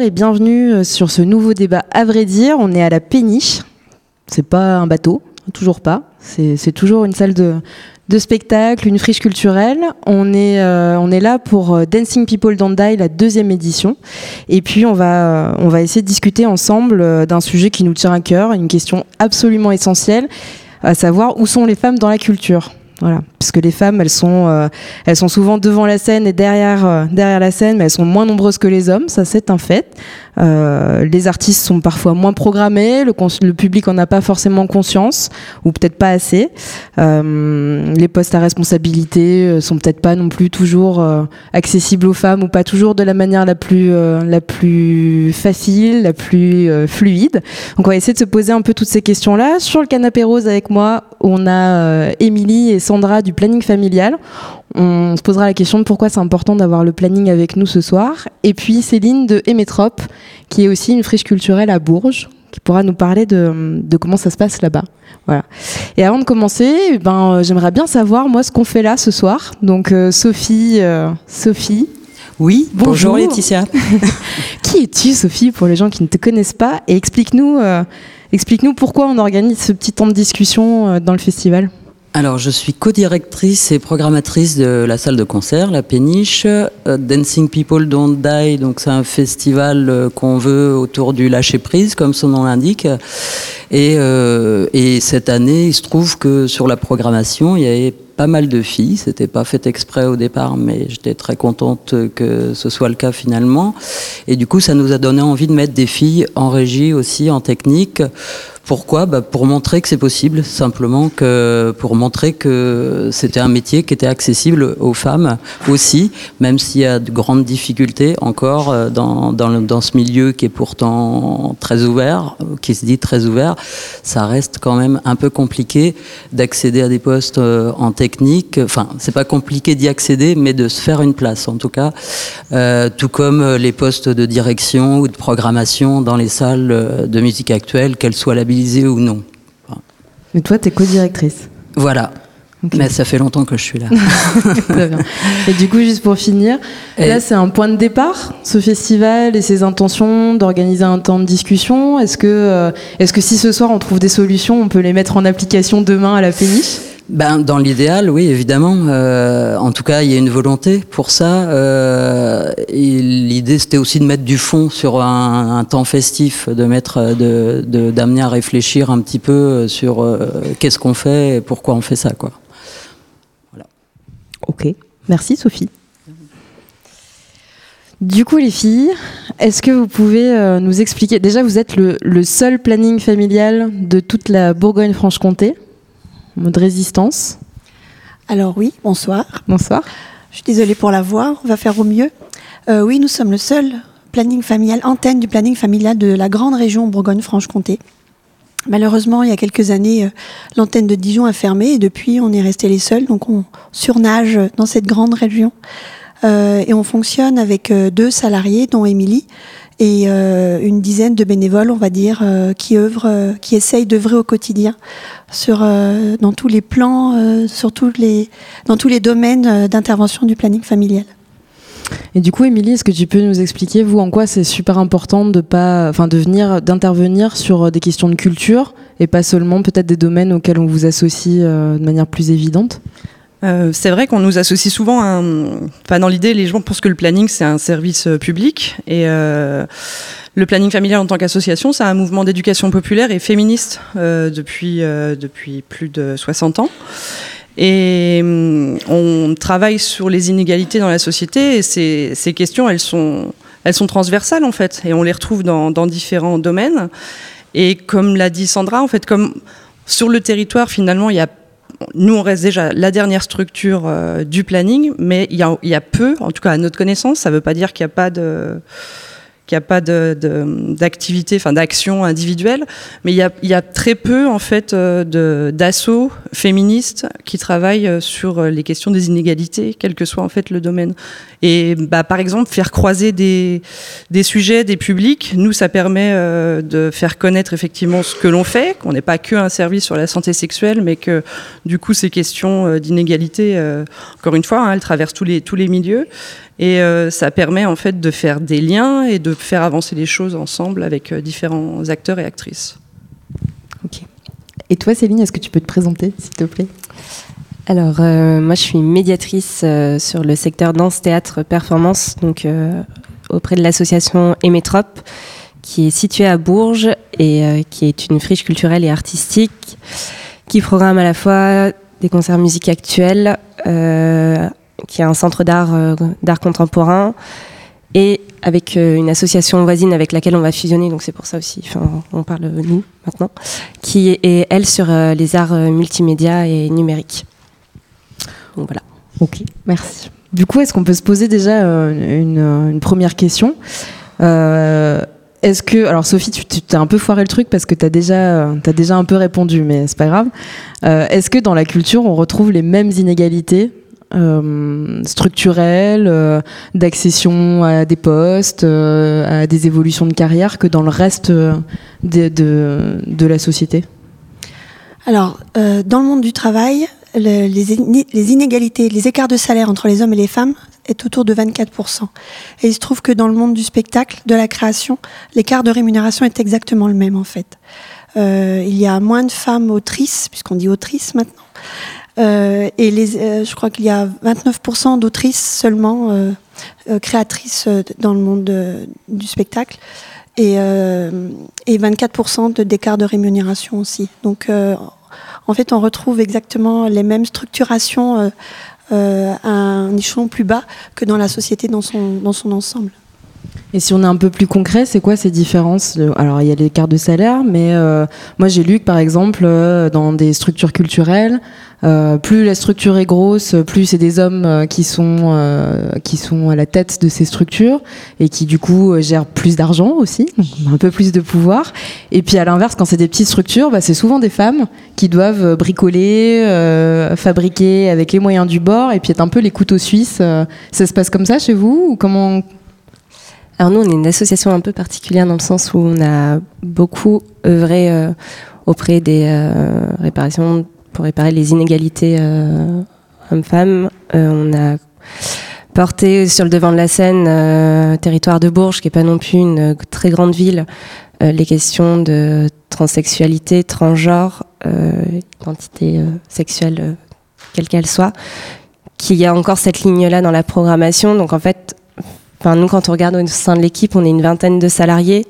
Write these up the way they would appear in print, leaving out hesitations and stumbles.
Bonjour et bienvenue sur ce nouveau débat à vrai dire. On est à la Péniche. C'est pas un bateau, toujours pas. C'est toujours une salle de spectacle, une friche culturelle. On est là pour Dancing People Don't Die, la deuxième édition. Et puis on va essayer de discuter ensemble d'un sujet qui nous tient à cœur, une question absolument essentielle, à savoir où sont les femmes dans la culture. Voilà, parce que les femmes, elles sont souvent devant la scène et derrière la scène, mais elles sont moins nombreuses que les hommes, ça c'est un fait. Les artistes sont parfois moins programmés, le public en a pas forcément conscience, ou peut-être pas assez. Les postes à responsabilité sont peut-être pas non plus toujours accessibles aux femmes, ou pas toujours de la manière la plus facile, la plus fluide. Donc on va essayer de se poser un peu toutes ces questions-là. Sur le canapé rose avec moi, on a Émilie et Sandra du planning familial. On se posera la question de pourquoi c'est important d'avoir le planning avec nous ce soir. Et puis Céline de Émetrop, qui est aussi une friche culturelle à Bourges, qui pourra nous parler de comment ça se passe là-bas. Voilà. Et avant de commencer, j'aimerais bien savoir, moi, ce qu'on fait là ce soir. Donc Sophie. Oui, bonjour Laetitia. Qui es-tu, Sophie, pour les gens qui ne te connaissent pas, et explique-nous pourquoi on organise ce petit temps de discussion dans le festival. Alors, je suis co-directrice et programmatrice de la salle de concert, la Péniche, Dancing People Don't Die. Donc, c'est un festival qu'on veut autour du lâcher prise, comme son nom l'indique. Et cette année, il se trouve que sur la programmation, il y avait pas mal de filles. C'était pas fait exprès au départ, mais j'étais très contente que ce soit le cas finalement. Et du coup, ça nous a donné envie de mettre des filles en régie aussi, en technique. Pourquoi ? Pour montrer que c'est possible, simplement, pour montrer que c'était un métier qui était accessible aux femmes aussi, même s'il y a de grandes difficultés encore dans ce milieu qui est pourtant très ouvert, qui se dit très ouvert. Ça reste quand même un peu compliqué d'accéder à des postes en technique. Enfin, c'est pas compliqué d'y accéder, mais de se faire une place, en tout cas. Tout comme les postes de direction ou de programmation dans les salles de musique actuelle, qu'elles soient l'habitude ou non. Enfin. Mais toi, t'es co-directrice. Voilà. Okay. Mais ça fait longtemps que je suis là. Très bien. Et du coup, juste pour finir, là, c'est un point de départ, ce festival et ses intentions d'organiser un temps de discussion. Est-ce que si ce soir, on trouve des solutions, on peut les mettre en application demain à la Péniche ? Dans l'idéal, oui, évidemment. En tout cas, il y a une volonté pour ça. L'idée, c'était aussi de mettre du fond sur un temps festif, d'amener à réfléchir un petit peu sur qu'est-ce qu'on fait et pourquoi on fait ça, quoi. Voilà. Ok. Merci, Sophie. Du coup, les filles, est-ce que vous pouvez nous expliquer ? Déjà, vous êtes le seul planning familial de toute la Bourgogne-Franche-Comté. Mode résistance. Alors oui, bonsoir. Bonsoir. Je suis désolée pour la voix, on va faire au mieux. Oui, nous sommes le seul planning familial, antenne du planning familial de la grande région Bourgogne-Franche-Comté. Malheureusement, il y a quelques années, l'antenne de Dijon a fermé et depuis, on est restés les seuls. Donc, on surnage dans cette grande région. Et on fonctionne avec 2 salariés, dont Émilie, et une dizaine de bénévoles, on va dire, qui essayent d'œuvrer au quotidien dans tous les plans, dans tous les domaines d'intervention du planning familial. Et du coup, Émilie, est-ce que tu peux nous expliquer, vous, en quoi c'est super important d'intervenir sur des questions de culture et pas seulement peut-être des domaines auxquels on vous associe de manière plus évidente ? C'est vrai qu'on nous associe souvent dans l'idée, les gens pensent que le planning c'est un service public et le planning familial en tant qu'association, c'est un mouvement d'éducation populaire et féministe depuis plus de 60 ans. Et on travaille sur les inégalités dans la société et ces questions, elles sont transversales en fait et on les retrouve dans différents domaines. Et comme l'a dit Sandra, en fait, comme sur le territoire finalement, nous, on reste déjà la dernière structure du planning, mais il y a peu, en tout cas à notre connaissance, ça ne veut pas dire qu'il n'y a pas d'activité, enfin d'action individuelle, mais il y a très peu en fait d'assauts féministes qui travaillent sur les questions des inégalités, quel que soit en fait le domaine. Et par exemple, faire croiser des sujets, des publics, nous ça permet de faire connaître effectivement ce que l'on fait, qu'on n'est pas que un service sur la santé sexuelle, mais que du coup ces questions d'inégalité, encore une fois, elles traversent tous les milieux. Et ça permet en fait de faire des liens et de faire avancer les choses ensemble avec différents acteurs et actrices. Ok. Et toi, Céline, est-ce que tu peux te présenter, s'il te plaît ? Alors, moi, je suis médiatrice sur le secteur danse, théâtre, performance, donc auprès de l'association Émetrop, qui est située à Bourges et qui est une friche culturelle et artistique qui programme à la fois des concerts musique actuelle, qui est un centre d'art contemporain, et avec une association voisine avec laquelle on va fusionner, donc c'est pour ça aussi, enfin, on parle nous maintenant, qui est elle sur les arts multimédia et numériques. Donc voilà. Ok, merci. Du coup, est-ce qu'on peut se poser déjà une première question ? Est-ce que, alors Sophie, tu t'es un peu foiré le truc parce que t'as déjà un peu répondu, mais c'est pas grave. Est-ce que dans la culture, on retrouve les mêmes inégalités structurelles, d'accession à des postes, à des évolutions de carrière que dans le reste de la société ? Alors, dans le monde du travail, les inégalités, les écarts de salaire entre les hommes et les femmes est autour de 24%. Et il se trouve que dans le monde du spectacle, de la création, l'écart de rémunération est exactement le même en fait. Il y a moins de femmes autrices, puisqu'on dit autrices maintenant, et je crois qu'il y a 29% d'autrices seulement créatrices dans le monde du spectacle. Et 24% d'écart de rémunération aussi. Donc en fait, on retrouve exactement les mêmes structurations à un échelon plus bas que dans la société dans son ensemble. Et si on est un peu plus concret, c'est quoi ces différences ? Alors, il y a l'écart de salaire, mais moi, j'ai lu que, par exemple, dans des structures culturelles, plus la structure est grosse, plus c'est des hommes qui sont à la tête de ces structures et qui, du coup, gèrent plus d'argent aussi, un peu plus de pouvoir. Et puis, à l'inverse, quand c'est des petites structures, bah, c'est souvent des femmes qui doivent bricoler, fabriquer avec les moyens du bord et puis être un peu les couteaux suisses. Ça se passe comme ça chez vous ou comment ? Alors nous, on est une association un peu particulière dans le sens où on a beaucoup œuvré auprès des réparations, pour réparer les inégalités hommes-femmes. On a porté sur le devant de la scène, territoire de Bourges, qui n'est pas non plus une très grande ville, les questions de transsexualité, transgenre, identité sexuelle, quelle qu'elle soit, qu'il y a encore cette ligne-là dans la programmation. Donc en fait, enfin, nous, quand on regarde au sein de l'équipe, on est une vingtaine de salariés.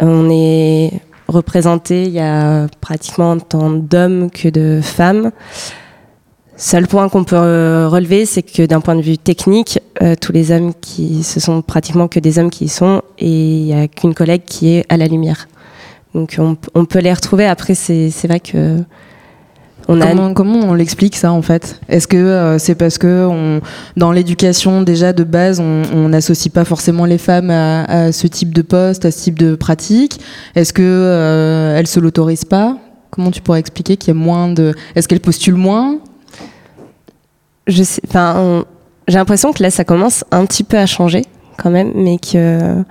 On est représentés, il y a pratiquement tant d'hommes que de femmes. Seul point qu'on peut relever, c'est que d'un point de vue technique, tous les hommes qui se sont pratiquement que des hommes qui y sont, et il n'y a qu'une collègue qui est à la lumière. Donc on peut les retrouver. Après, c'est vrai que... Comment on l'explique ça en fait ? Est-ce que c'est parce que dans l'éducation déjà de base on n'associe pas forcément les femmes à ce type de poste, à ce type de pratique ? Est-ce que elles se l'autorisent pas ? Comment tu pourrais expliquer qu'il y a moins de... Est-ce qu'elles postulent moins ? Je sais, enfin, j'ai l'impression que là ça commence un petit peu à changer quand même, mais que...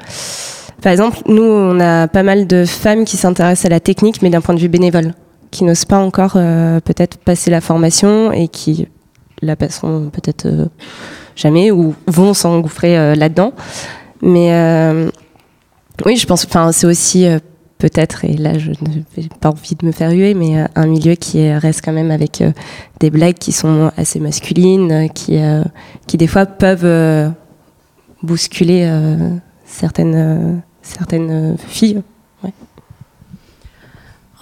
Par exemple, nous on a pas mal de femmes qui s'intéressent à la technique mais d'un point de vue bénévole, qui n'osent pas encore peut-être passer la formation et qui la passeront peut-être jamais ou vont s'engouffrer là-dedans. Mais oui, je pense, enfin c'est aussi peut-être, et là je n'ai pas envie de me faire huer, mais un milieu qui reste quand même avec des blagues qui sont assez masculines, qui des fois peuvent bousculer certaines filles. Ouais.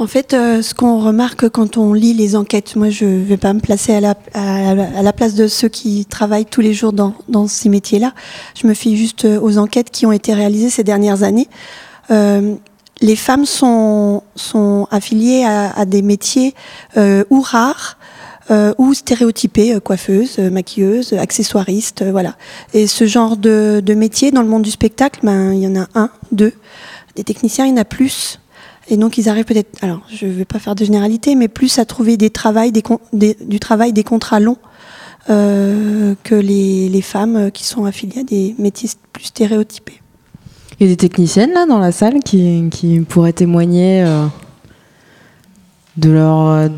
En fait, ce qu'on remarque quand on lit les enquêtes, moi je ne vais pas me placer à la place de ceux qui travaillent tous les jours dans ces métiers-là, je me fie juste aux enquêtes qui ont été réalisées ces dernières années. Les femmes sont affiliées à des métiers ou rares, ou stéréotypées, coiffeuses, maquilleuses, accessoiristes, voilà. Et ce genre de métiers dans le monde du spectacle, ben, il y en a un, deux. Des techniciens, il y en a plus. Et donc ils arrivent peut-être, alors je ne vais pas faire de généralité, mais plus à trouver du travail, des contrats longs que les femmes qui sont affiliées à des métiers plus stéréotypés. Il y a des techniciennes là dans la salle qui pourraient témoigner de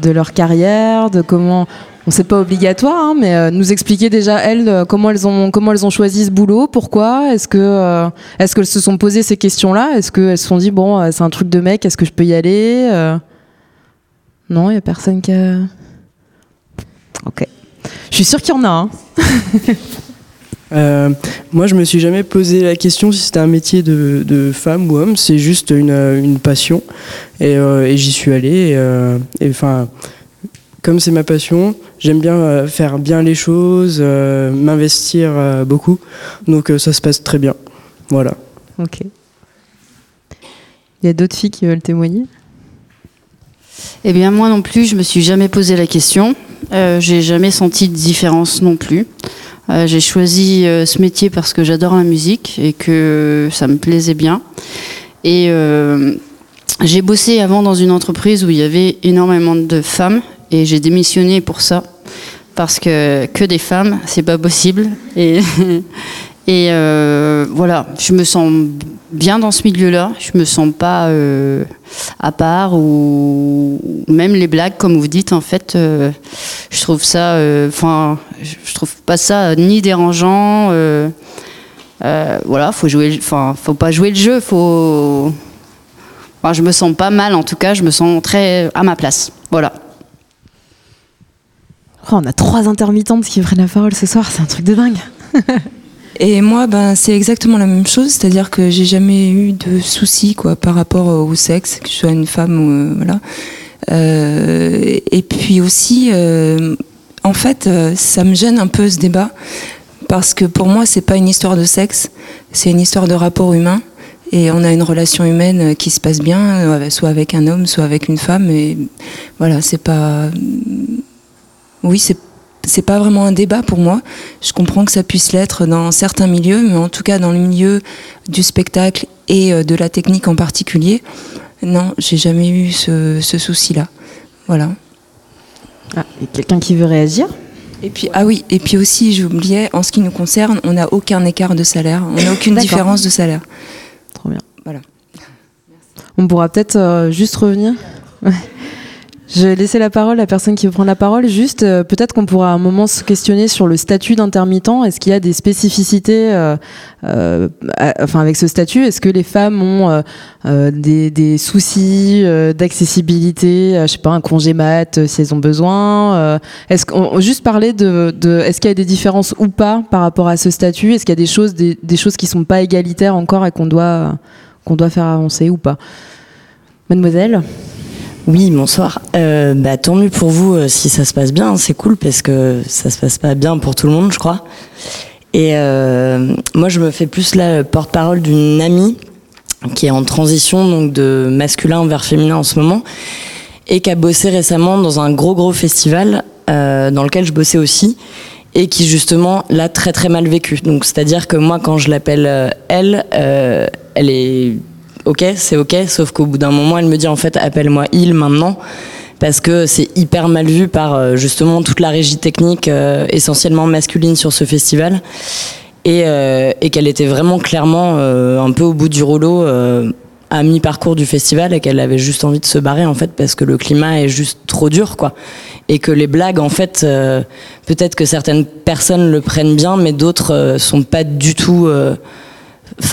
leur carrière, de comment... c'est pas obligatoire, hein, mais nous expliquer déjà elles comment elles ont choisi ce boulot, pourquoi, est-ce qu'elles se sont posées ces questions-là, est-ce qu'elles se sont dit bon c'est un truc de mec, est-ce que je peux y aller Non, il y a personne qui a... Ok. Je suis sûre qu'il y en a un. Moi, je me suis jamais posé la question si c'était un métier de femme ou homme. C'est juste une passion. Et j'y suis allé. Et, comme c'est ma passion, j'aime bien faire bien les choses, m'investir beaucoup. Donc, ça se passe très bien. Voilà. Ok. Il y a d'autres filles qui veulent témoigner ? Eh bien, moi non plus, je me suis jamais posé la question. J'ai jamais senti de différence non plus. J'ai choisi ce métier parce que j'adore la musique et que ça me plaisait bien. Et j'ai bossé avant dans une entreprise où il y avait énormément de femmes et j'ai démissionné pour ça parce que des femmes, c'est pas possible. Et voilà, je me sens bien dans ce milieu-là. Je me sens pas à part ou même les blagues, comme vous dites. En fait, je trouve ça, je trouve pas ça ni dérangeant. Voilà, faut pas jouer le jeu. Je me sens pas mal en tout cas. Je me sens très à ma place. Voilà. Oh, on a 3 intermittentes qui prennent la parole ce soir. C'est un truc de dingue. Et moi, c'est exactement la même chose, c'est-à-dire que j'ai jamais eu de soucis par rapport au sexe, que je sois une femme ou voilà. Et puis aussi, en fait, ça me gêne un peu ce débat, parce que pour moi, c'est pas une histoire de sexe, c'est une histoire de rapport humain, et on a une relation humaine qui se passe bien, soit avec un homme, soit avec une femme, et voilà, c'est pas... Oui, c'est pas vraiment un débat pour moi. Je comprends que ça puisse l'être dans certains milieux, mais en tout cas dans le milieu du spectacle et de la technique en particulier, non, j'ai jamais eu ce souci-là. Voilà. Ah, et quelqu'un qui veut réagir ? Et puis aussi, j'oubliais, en ce qui nous concerne, on n'a aucun écart de salaire, on n'a aucune différence de salaire. Trop bien. Voilà. On pourra peut-être juste revenir. Ouais. Je vais laisser la parole à la personne qui veut prendre la parole. Juste, peut-être qu'on pourra à un moment se questionner sur le statut d'intermittent. Est-ce qu'il y a des spécificités avec ce statut ? Est-ce que les femmes ont des soucis d'accessibilité, je sais pas, un congé mat, si elles ont besoin Est-ce qu'on juste parler de est-ce qu'il y a des différences ou pas par rapport à ce statut ? Est-ce qu'il y a des choses qui sont pas égalitaires encore et qu'on doit faire avancer ou pas ? Mademoiselle ? Oui, bonsoir. Tant mieux pour vous si ça se passe bien, c'est cool parce que ça se passe pas bien pour tout le monde, je crois. Et moi, je me fais plus la porte-parole d'une amie qui est en transition donc de masculin vers féminin en ce moment et qui a bossé récemment dans un gros festival dans lequel je bossais aussi et qui justement l'a très très mal vécu. Donc c'est-à-dire que moi, quand je l'appelle elle est ok, c'est ok, sauf qu'au bout d'un moment, elle me dit en fait, appelle-moi il maintenant, parce que c'est hyper mal vu par justement toute la régie technique essentiellement masculine sur ce festival, et qu'elle était vraiment clairement un peu au bout du rouleau à mi-parcours du festival et qu'elle avait juste envie de se barrer en fait parce que le climat est juste trop dur quoi, et que les blagues en fait, peut-être que certaines personnes le prennent bien, mais d'autres sont pas du tout.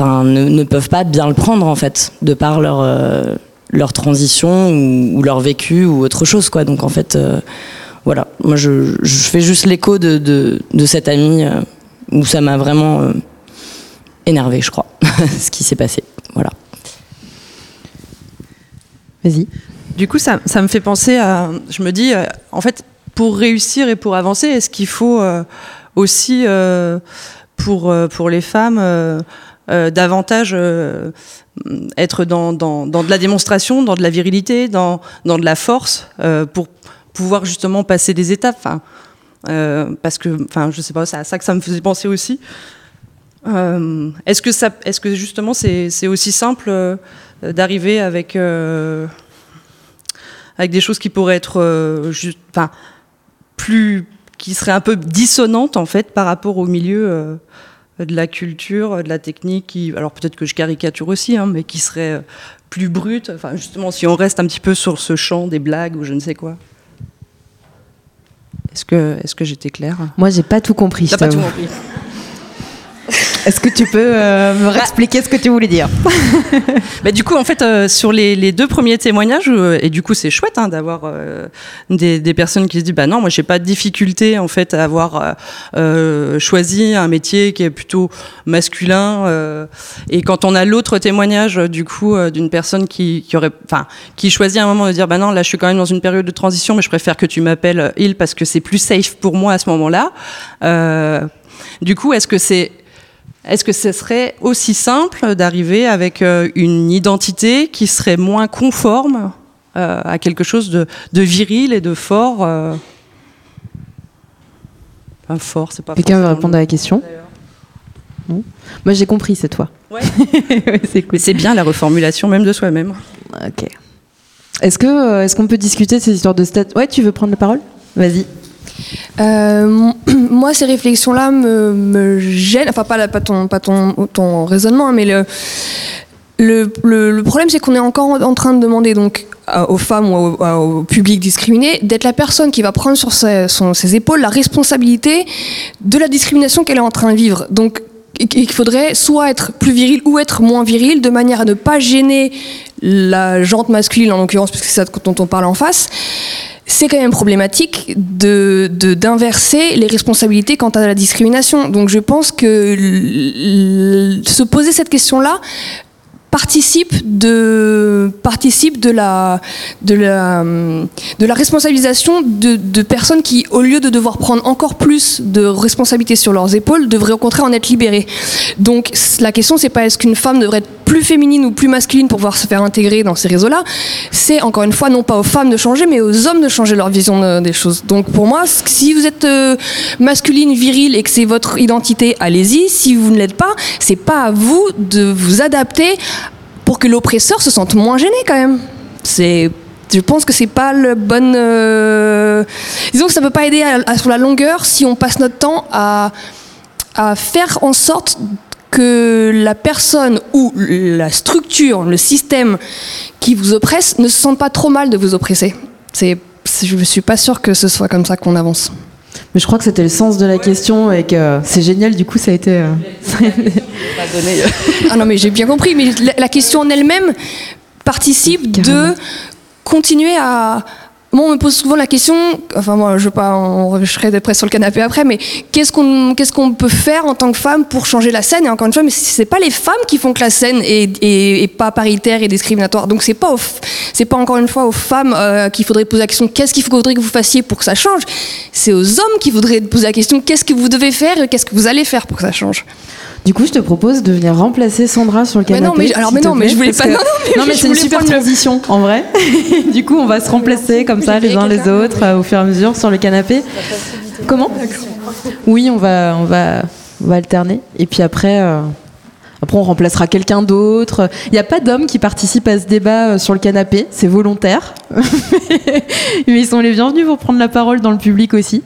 Ne peuvent pas bien le prendre en fait, de par leur transition ou leur vécu ou autre chose quoi. Donc en fait, voilà. Moi, je fais juste l'écho de cette amie où ça m'a vraiment énervée, je crois, ce qui s'est passé. Voilà. Vas-y. Du coup, ça me fait penser à. Je me dis, en fait, pour réussir et pour avancer, est-ce qu'il faut aussi pour les femmes davantage être dans de la démonstration, dans de la virilité, dans de la force pour pouvoir justement passer des étapes. Je sais pas, c'est à ça que ça me faisait penser aussi. Est-ce que justement c'est aussi simple d'arriver avec des choses qui pourraient être qui seraient un peu dissonantes en fait par rapport au milieu de la culture, de la technique, alors peut-être que je caricature aussi, hein, mais qui serait plus brute, justement si on reste un petit peu sur ce champ des blagues ou je ne sais quoi. Est-ce que j'étais claire ? Moi, j'ai pas tout compris. T'as pas tout compris. Est-ce que tu peux me réexpliquer ce que tu voulais dire ? Bah, du coup, en fait, sur les deux premiers témoignages, et du coup, c'est chouette hein, d'avoir des personnes qui se disent « Bah non, moi, j'ai pas de difficulté en fait, à avoir choisi un métier qui est plutôt masculin. » Et quand on a l'autre témoignage, du coup, d'une personne qui choisit à un moment de dire « Bah non, là, je suis quand même dans une période de transition, mais je préfère que tu m'appelles il parce que c'est plus safe pour moi à ce moment-là. » Du coup, est-ce que ce serait aussi simple d'arriver avec une identité qui serait moins conforme à quelque chose de viril et de fort enfin, fort, c'est pas forcément... Quelqu'un veut répondre à la question ? Non. Moi, j'ai compris, c'est toi. Ouais. Ouais, c'est cool. Mais c'est bien la reformulation même de soi-même. Ok. Est-ce qu'on peut discuter de ces histoires de stats ? Ouais, tu veux prendre la parole ? Vas-y. Moi, ces réflexions-là me gênent. Enfin, pas ton raisonnement, hein, mais le problème, c'est qu'on est encore en train de demander donc aux femmes ou au public discriminé d'être la personne qui va prendre sur ses épaules la responsabilité de la discrimination qu'elle est en train de vivre. Donc, il faudrait soit être plus viril ou être moins viril, de manière à ne pas gêner la gente masculine, en l'occurrence, parce que c'est ça dont on parle en face. C'est quand même problématique d'inverser les responsabilités quant à la discrimination. Donc je pense que se poser cette question-là participe de la responsabilisation de personnes qui, au lieu de devoir prendre encore plus de responsabilités sur leurs épaules, devraient au contraire en être libérées. Donc la question, c'est pas est-ce qu'une femme devrait être plus féminine ou plus masculine pour pouvoir se faire intégrer dans ces réseaux-là. C'est encore une fois non pas aux femmes de changer, mais aux hommes de changer leur vision des choses. Donc pour moi, si vous êtes masculine, virile et que c'est votre identité, allez-y. Si vous ne l'êtes pas, c'est pas à vous de vous adapter pour que l'oppresseur se sente moins gêné quand même. Je pense que c'est pas le bon... Disons que ça peut pas aider sur la longueur si on passe notre temps à faire en sorte que la personne ou la structure, le système qui vous oppresse ne se sente pas trop mal de vous oppresser. Je ne suis pas sûre que ce soit comme ça qu'on avance. Mais je crois que c'était le sens de la question et que c'est génial, du coup ça a été... Ah non mais j'ai bien compris, mais la question en elle-même participe de continuer à... Moi, on me pose souvent la question, enfin moi, je serai d'après sur le canapé après, mais qu'est-ce qu'on peut faire en tant que femme pour changer la scène ? Et encore une fois, mais c'est pas les femmes qui font que la scène est pas paritaire et discriminatoire. Donc c'est pas encore une fois aux femmes qu'il faudrait poser la question qu'est-ce qu'il faudrait que vous fassiez pour que ça change ? C'est aux hommes qu'il faudrait poser la question qu'est-ce que vous devez faire et qu'est-ce que vous allez faire pour que ça change ? Du coup, je te propose de venir remplacer Sandra sur le canapé. Mais je voulais pas. Non, mais c'est une super transition, en vrai. Du coup, on va se remplacer comme ça, les uns les autres, au fur et à mesure, sur le canapé. Comment ? Oui, on va alterner. Et puis après, on remplacera quelqu'un d'autre. Il n'y a pas d'hommes qui participent à ce débat sur le canapé. C'est volontaire. Mais ils sont les bienvenus pour prendre la parole dans le public aussi.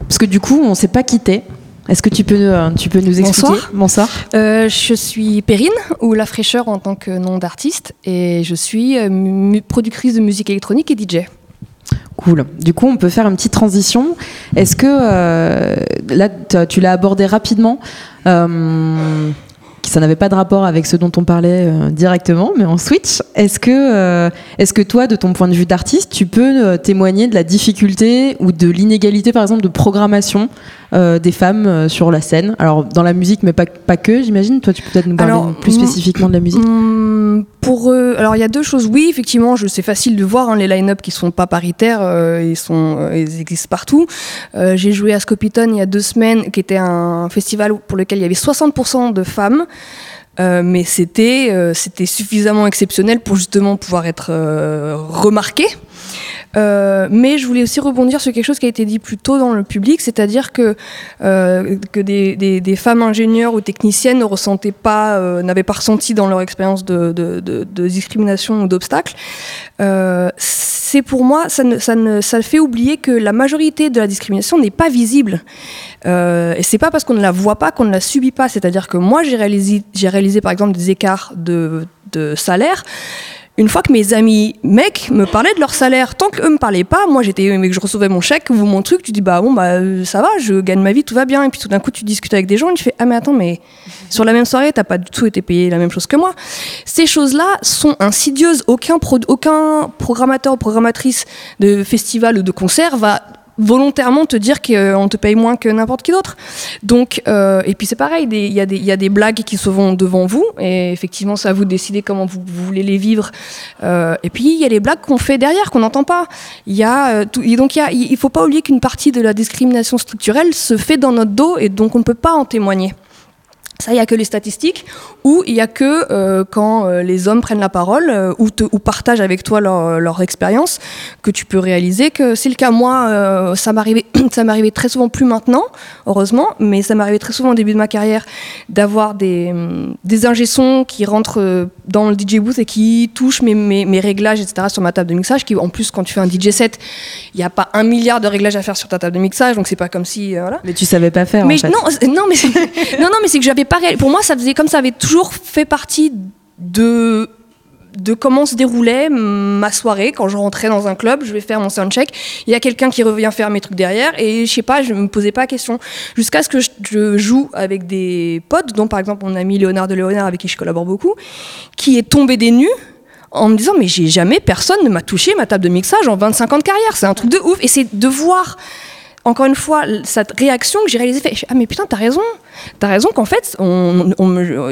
Parce que du coup, on ne s'est pas quittés. Est-ce que tu peux nous expliquer ? Bonsoir. Je suis Perrine, ou La Fraîcheur en tant que nom d'artiste, et je suis productrice de musique électronique et DJ. Cool. Du coup, on peut faire une petite transition. Est-ce que, là, tu l'as abordé rapidement, ça n'avait pas de rapport avec ce dont on parlait directement, mais on switch. Est-ce que toi, de ton point de vue d'artiste, tu peux témoigner de la difficulté ou de l'inégalité, par exemple, de programmation des femmes sur la scène ? Alors, dans la musique, mais pas que, j'imagine. Toi, tu peux peut-être nous parler plus spécifiquement de la musique. Alors, il y a deux choses. Oui, effectivement, c'est facile de voir les line-up qui ne sont pas paritaires. Ils existent partout. J'ai joué à Scopitone il y a 2 semaines, qui était un festival pour lequel il y avait 60% de femmes. Mais c'était suffisamment exceptionnel pour justement pouvoir être remarqué. Mais je voulais aussi rebondir sur quelque chose qui a été dit plus tôt dans le public, c'est-à-dire que des femmes ingénieures ou techniciennes ne ressentaient pas, n'avaient pas ressenti dans leur expérience de discrimination ou d'obstacle. C'est pour moi, ça fait oublier que la majorité de la discrimination n'est pas visible. Et c'est pas parce qu'on ne la voit pas qu'on ne la subit pas. C'est-à-dire que moi, j'ai réalisé par exemple des écarts de salaire. une fois que mes amis mecs me parlaient de leur salaire, tant qu'eux me parlaient pas, moi j'étais, mais que je recevais mon chèque ou mon truc, tu dis bah bon bah ça va, je gagne ma vie, tout va bien. Et puis tout d'un coup tu discutes avec des gens et tu fais ah mais attends, mais sur la même soirée t'as pas du tout été payé la même chose que moi. Ces choses-là sont insidieuses. Aucun programmateur ou programmatrice de festival ou de concert va volontairement te dire qu'on te paye moins que n'importe qui d'autre. Donc, et puis c'est pareil, il y a des blagues qui se vont devant vous, et effectivement, c'est à vous de décider comment vous voulez les vivre. Et puis, il y a les blagues qu'on fait derrière, qu'on n'entend pas. Il ne faut pas oublier qu'une partie de la discrimination structurelle se fait dans notre dos, et donc on ne peut pas en témoigner. Ça, il n'y a que les statistiques, ou il n'y a que quand les hommes prennent la parole ou partagent avec toi leur expérience, que tu peux réaliser que c'est le cas. Moi, ça m'arrivait très souvent, plus maintenant, heureusement, mais ça m'arrivait très souvent au début de ma carrière d'avoir des ingé-sons qui rentrent dans le DJ booth et qui touchent mes réglages, etc., sur ma table de mixage, qui, en plus, quand tu fais un DJ set, il n'y a pas 1 milliard de réglages à faire sur ta table de mixage, donc c'est pas comme si... voilà. Mais tu ne savais pas faire, mais, en fait. Non, mais c'est que j'avais pareil. Pour moi, ça faisait comme ça avait toujours fait partie de comment se déroulait ma soirée. Quand je rentrais dans un club, je vais faire mon soundcheck, il y a quelqu'un qui revient faire mes trucs derrière, et je sais pas, je me posais pas la question. Jusqu'à ce que je joue avec des potes, dont par exemple mon ami Léonard, avec qui je collabore beaucoup, qui est tombé des nues en me disant mais personne ne m'a touché ma table de mixage en 25 ans de carrière, c'est un truc de ouf. Et c'est de voir... Encore une fois, cette réaction que j'ai réalisée, ah mais putain, t'as raison qu'en fait, il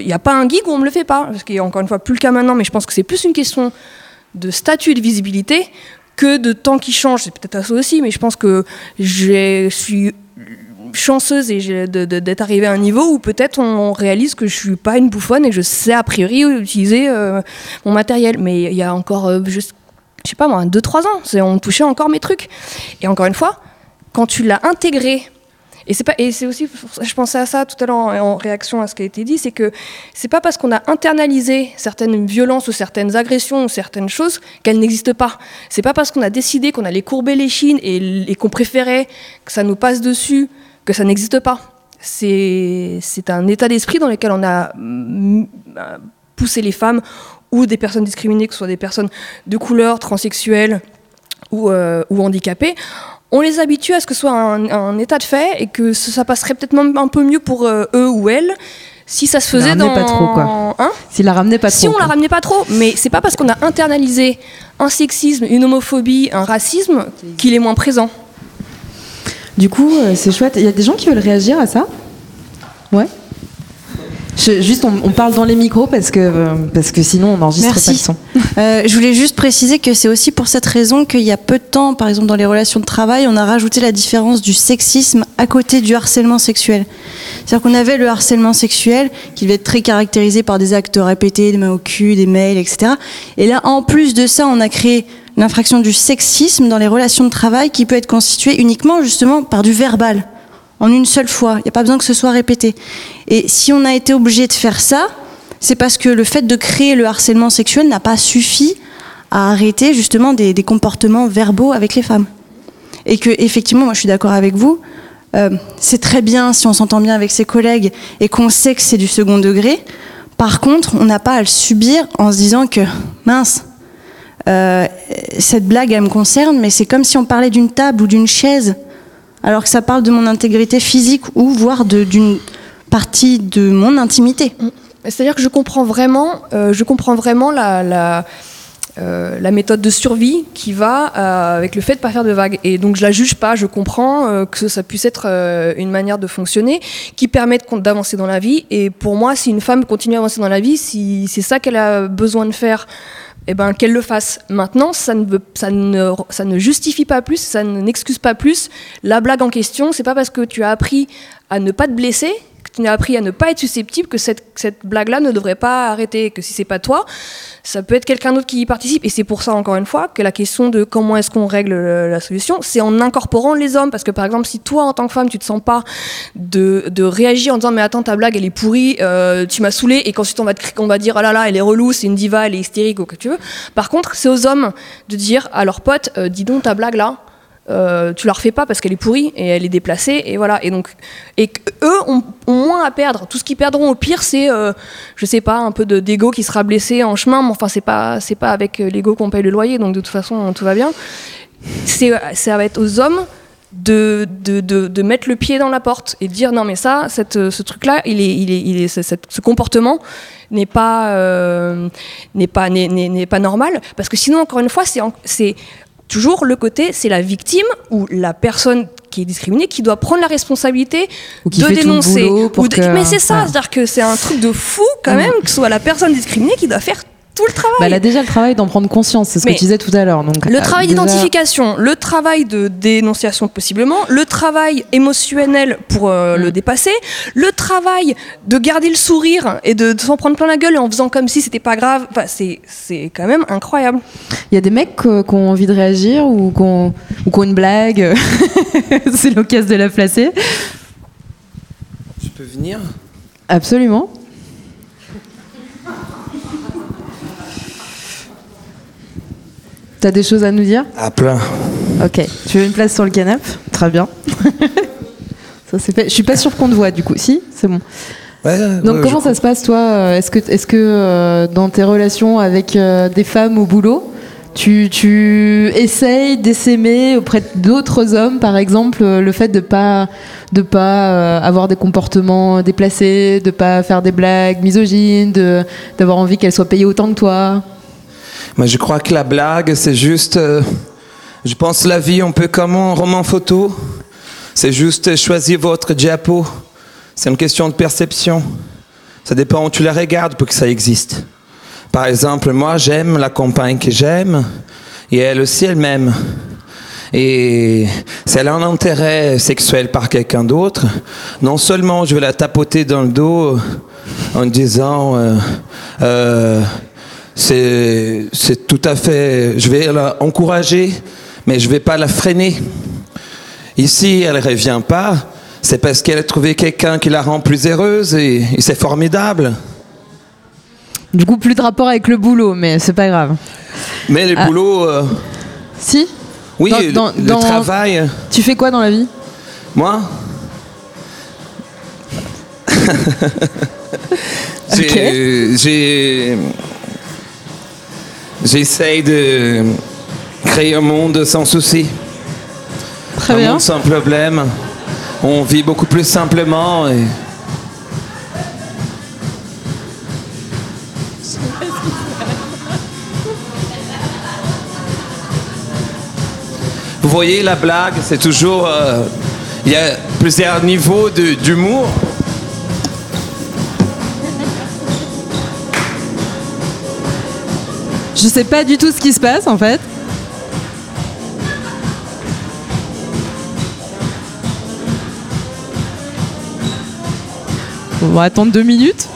n'y a pas un gig où on me le fait pas, parce qu'il y a encore une fois plus le cas maintenant, mais je pense que c'est plus une question de statut et de visibilité que de temps qui change. C'est peut-être à ça aussi, mais je pense que je suis chanceuse et d'être arrivée à un niveau où peut-être on réalise que je suis pas une bouffonne et que je sais a priori utiliser mon matériel, mais il y a encore, je sais pas moi, 2-3 ans, on touchait encore mes trucs. Et encore une fois, quand tu l'as intégré, et c'est aussi, je pensais à ça tout à l'heure en réaction à ce qui a été dit, c'est que c'est pas parce qu'on a internalisé certaines violences ou certaines agressions ou certaines choses qu'elles n'existent pas. C'est pas parce qu'on a décidé qu'on allait courber les chines et qu'on préférait que ça nous passe dessus que ça n'existe pas. C'est un état d'esprit dans lequel on a poussé les femmes ou des personnes discriminées, que ce soit des personnes de couleur, transsexuelles ou handicapées. On les habitue à ce que ce soit un état de fait et que ça passerait peut-être même un peu mieux pour eux ou elles si ça se faisait dans... Pas trop, quoi. Hein? S'ils la ramenaient pas trop. Si on la ramenait pas trop, mais c'est pas parce qu'on a internalisé un sexisme, une homophobie, un racisme qu'il est moins présent. Du coup, c'est chouette. Il y a des gens qui veulent réagir à ça? Ouais. Juste, on parle dans les micros parce que sinon on n'enregistre pas le son. Je voulais juste préciser que c'est aussi pour cette raison qu'il y a peu de temps, par exemple dans les relations de travail, on a rajouté la différence du sexisme à côté du harcèlement sexuel. C'est-à-dire qu'on avait le harcèlement sexuel qui devait être très caractérisé par des actes répétés, des mains au cul, des mails, etc. Et là, en plus de ça, on a créé l'infraction du sexisme dans les relations de travail qui peut être constituée uniquement justement par du verbal. En une seule fois, il n'y a pas besoin que ce soit répété. Et si on a été obligé de faire ça, c'est parce que le fait de créer le harcèlement sexuel n'a pas suffi à arrêter justement des comportements verbaux avec les femmes. Et que effectivement, moi je suis d'accord avec vous, c'est très bien si on s'entend bien avec ses collègues et qu'on sait que c'est du second degré. Par contre, on n'a pas à le subir en se disant que mince, cette blague elle me concerne, mais c'est comme si on parlait d'une table ou d'une chaise. Alors que ça parle de mon intégrité physique ou voire d'une partie de mon intimité. C'est-à-dire que je comprends vraiment la méthode de survie qui va avec le fait de ne pas faire de vagues. Et donc je la juge pas, je comprends que ça puisse être une manière de fonctionner qui permet d'avancer dans la vie. Et pour moi, si une femme continue à avancer dans la vie, si c'est ça qu'elle a besoin de faire, eh ben, qu'elle le fasse. Maintenant, ça ne justifie pas plus, ça n'excuse pas plus la blague en question. C'est pas parce que tu as appris à ne pas te blesser, que tu as appris à ne pas être susceptible, que cette blague-là ne devrait pas arrêter, que si c'est pas toi, ça peut être quelqu'un d'autre qui y participe. Et c'est pour ça, encore une fois, que la question de comment est-ce qu'on règle la solution, c'est en incorporant les hommes. Parce que, par exemple, si toi, en tant que femme, tu te sens pas de réagir en disant « Mais attends, ta blague, elle est pourrie, tu m'as saoulée », et qu'ensuite on va dire « Ah là là, elle est relou, c'est une diva, elle est hystérique » ou que tu veux. Par contre, c'est aux hommes de dire à leurs potes « Dis donc, ta blague, là, tu la refais pas parce qu'elle est pourrie et elle est déplacée et voilà. Et donc, et eux ont moins à perdre. Tout ce qu'ils perdront au pire, c'est, je sais pas, un peu d'ego qui sera blessé en chemin. Mais enfin, c'est pas avec l'ego qu'on paye le loyer. Donc de toute façon, tout va bien. Ça va être aux hommes de mettre le pied dans la porte et de dire non mais ça, ce truc-là, ce comportement n'est pas normal, parce que sinon encore une fois c'est toujours le côté, c'est la victime ou la personne qui est discriminée qui doit prendre la responsabilité de dénoncer. Mais c'est ça, c'est-à-dire que c'est un truc de fou quand même que ce soit la personne discriminée qui doit faire tout le travail. Bah, elle a déjà le travail d'en prendre conscience, c'est ce que tu disais tout à l'heure. Donc, le travail d'identification, le travail de dénonciation possiblement, le travail émotionnel pour le dépasser, le travail de garder le sourire et de s'en prendre plein la gueule en faisant comme si c'était pas grave. Enfin, c'est quand même incroyable. Il y a des mecs qui ont envie de réagir ou qui ont une blague. C'est l'occasion de la placer. Je peux venir ? Absolument. T'as des choses à nous dire ? À plein. Ok. Tu veux une place sur le canapé ? Très bien. Ça c'est fait. Je suis pas sûre qu'on te voit du coup. Si ? C'est bon. Ouais, donc comment ça se passe toi ? Est-ce que dans tes relations avec des femmes au boulot, tu essayes d'essaimer auprès d'autres hommes, par exemple, le fait de pas avoir des comportements déplacés, de pas faire des blagues misogynes, d'avoir envie qu'elles soient payées autant que toi ? Mais je crois que la blague, c'est juste... je pense la vie un peu comme un roman photo. C'est juste choisir votre diapo. C'est une question de perception. Ça dépend où tu la regardes pour que ça existe. Par exemple, moi, j'aime la compagne que j'aime. Et elle aussi, elle m'aime. Et si elle a un intérêt sexuel par quelqu'un d'autre, non seulement je vais la tapoter dans le dos en disant... C'est tout à fait... Je vais l'encourager, mais je ne vais pas la freiner. Ici, elle ne revient pas, c'est parce qu'elle a trouvé quelqu'un qui la rend plus heureuse et c'est formidable. Du coup, plus de rapport avec le boulot, mais c'est pas grave. Mais le boulot... Si ? Oui, dans le travail... Tu fais quoi dans la vie ? Moi ? Okay. J'essaye de créer un monde sans souci. Très bien. Un monde sans problème. On vit beaucoup plus simplement. Et... Vous voyez, la blague, c'est toujours... Il y a plusieurs niveaux d'humour. Je sais pas du tout ce qui se passe en fait. On va attendre 2 minutes.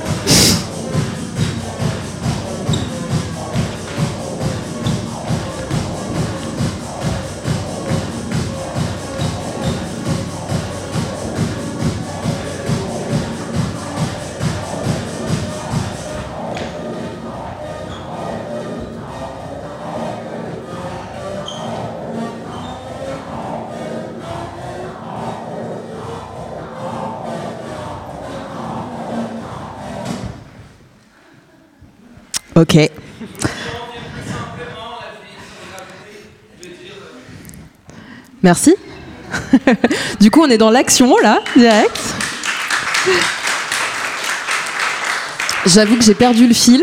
Ok. Merci. Du coup, on est dans l'action, là, direct. J'avoue que j'ai perdu le fil.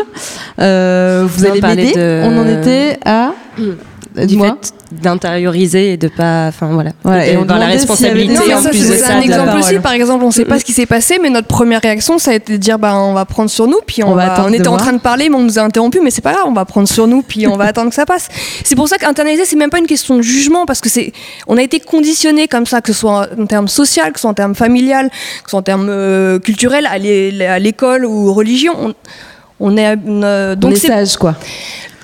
Vous allez m'aider. On en était à... Du fait d'intérioriser et de pas... Enfin, voilà. Et on dans la responsabilité. Si non, ça, c'est un exemple aussi. Par exemple, on ne sait pas ce qui s'est passé, mais notre première réaction, ça a été de dire on va prendre sur nous, puis on était en train de parler, mais on nous a interrompu, mais c'est pas grave, on va prendre sur nous, puis on va attendre que ça passe. C'est pour ça qu'internaliser, c'est même pas une question de jugement, parce que on a été conditionnés comme ça, que ce soit en termes social, que ce soit en termes familial, que ce soit en termes culturels, à l'école ou religion. On est donc on est sage, quoi.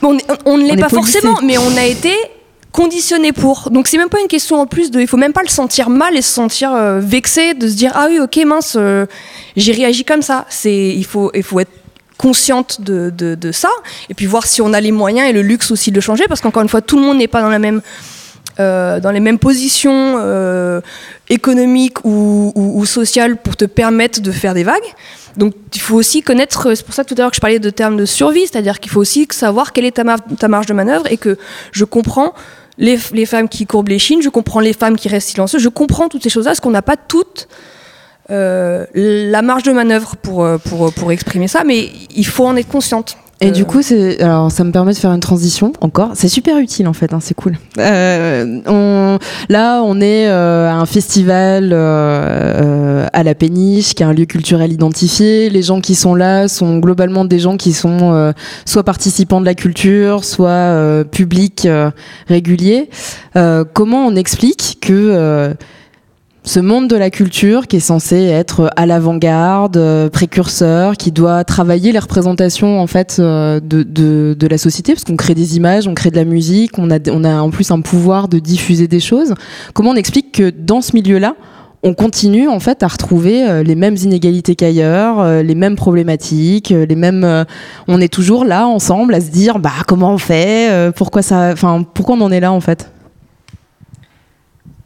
On ne l'est pas forcément, mais on a été conditionné pour. Donc c'est même pas une question en plus de... Il faut même pas le sentir mal et se sentir vexé, de se dire « Ah oui, ok, mince, j'ai réagi comme ça ». Il faut être consciente de ça, et puis voir si on a les moyens et le luxe aussi de le changer, parce qu'encore une fois, tout le monde n'est pas dans la même... dans les mêmes positions économiques ou sociales pour te permettre de faire des vagues. Donc il faut aussi connaître, c'est pour ça tout à l'heure que je parlais de termes de survie, c'est-à-dire qu'il faut aussi savoir quelle est ta marge de manœuvre, et que je comprends les femmes qui courbent les chines, je comprends les femmes qui restent silencieuses, je comprends toutes ces choses-là, parce qu'on n'a pas toutes la marge de manœuvre pour exprimer ça, mais il faut en être consciente. Et du coup, alors, ça me permet de faire une transition encore. C'est super utile en fait, hein, c'est cool. On est à un festival à la Péniche, qui est un lieu culturel identifié. Les gens qui sont là sont globalement des gens qui sont soit participants de la culture, soit publics réguliers. Comment on explique que ce monde de la culture qui est censé être à l'avant-garde, précurseur, qui doit travailler les représentations en fait de la société, parce qu'on crée des images, on crée de la musique, on a en plus un pouvoir de diffuser des choses. Comment on explique que dans ce milieu-là, on continue en fait à retrouver les mêmes inégalités qu'ailleurs, les mêmes problématiques, les mêmes. On est toujours là ensemble à se dire bah comment on fait, pourquoi on en est là en fait.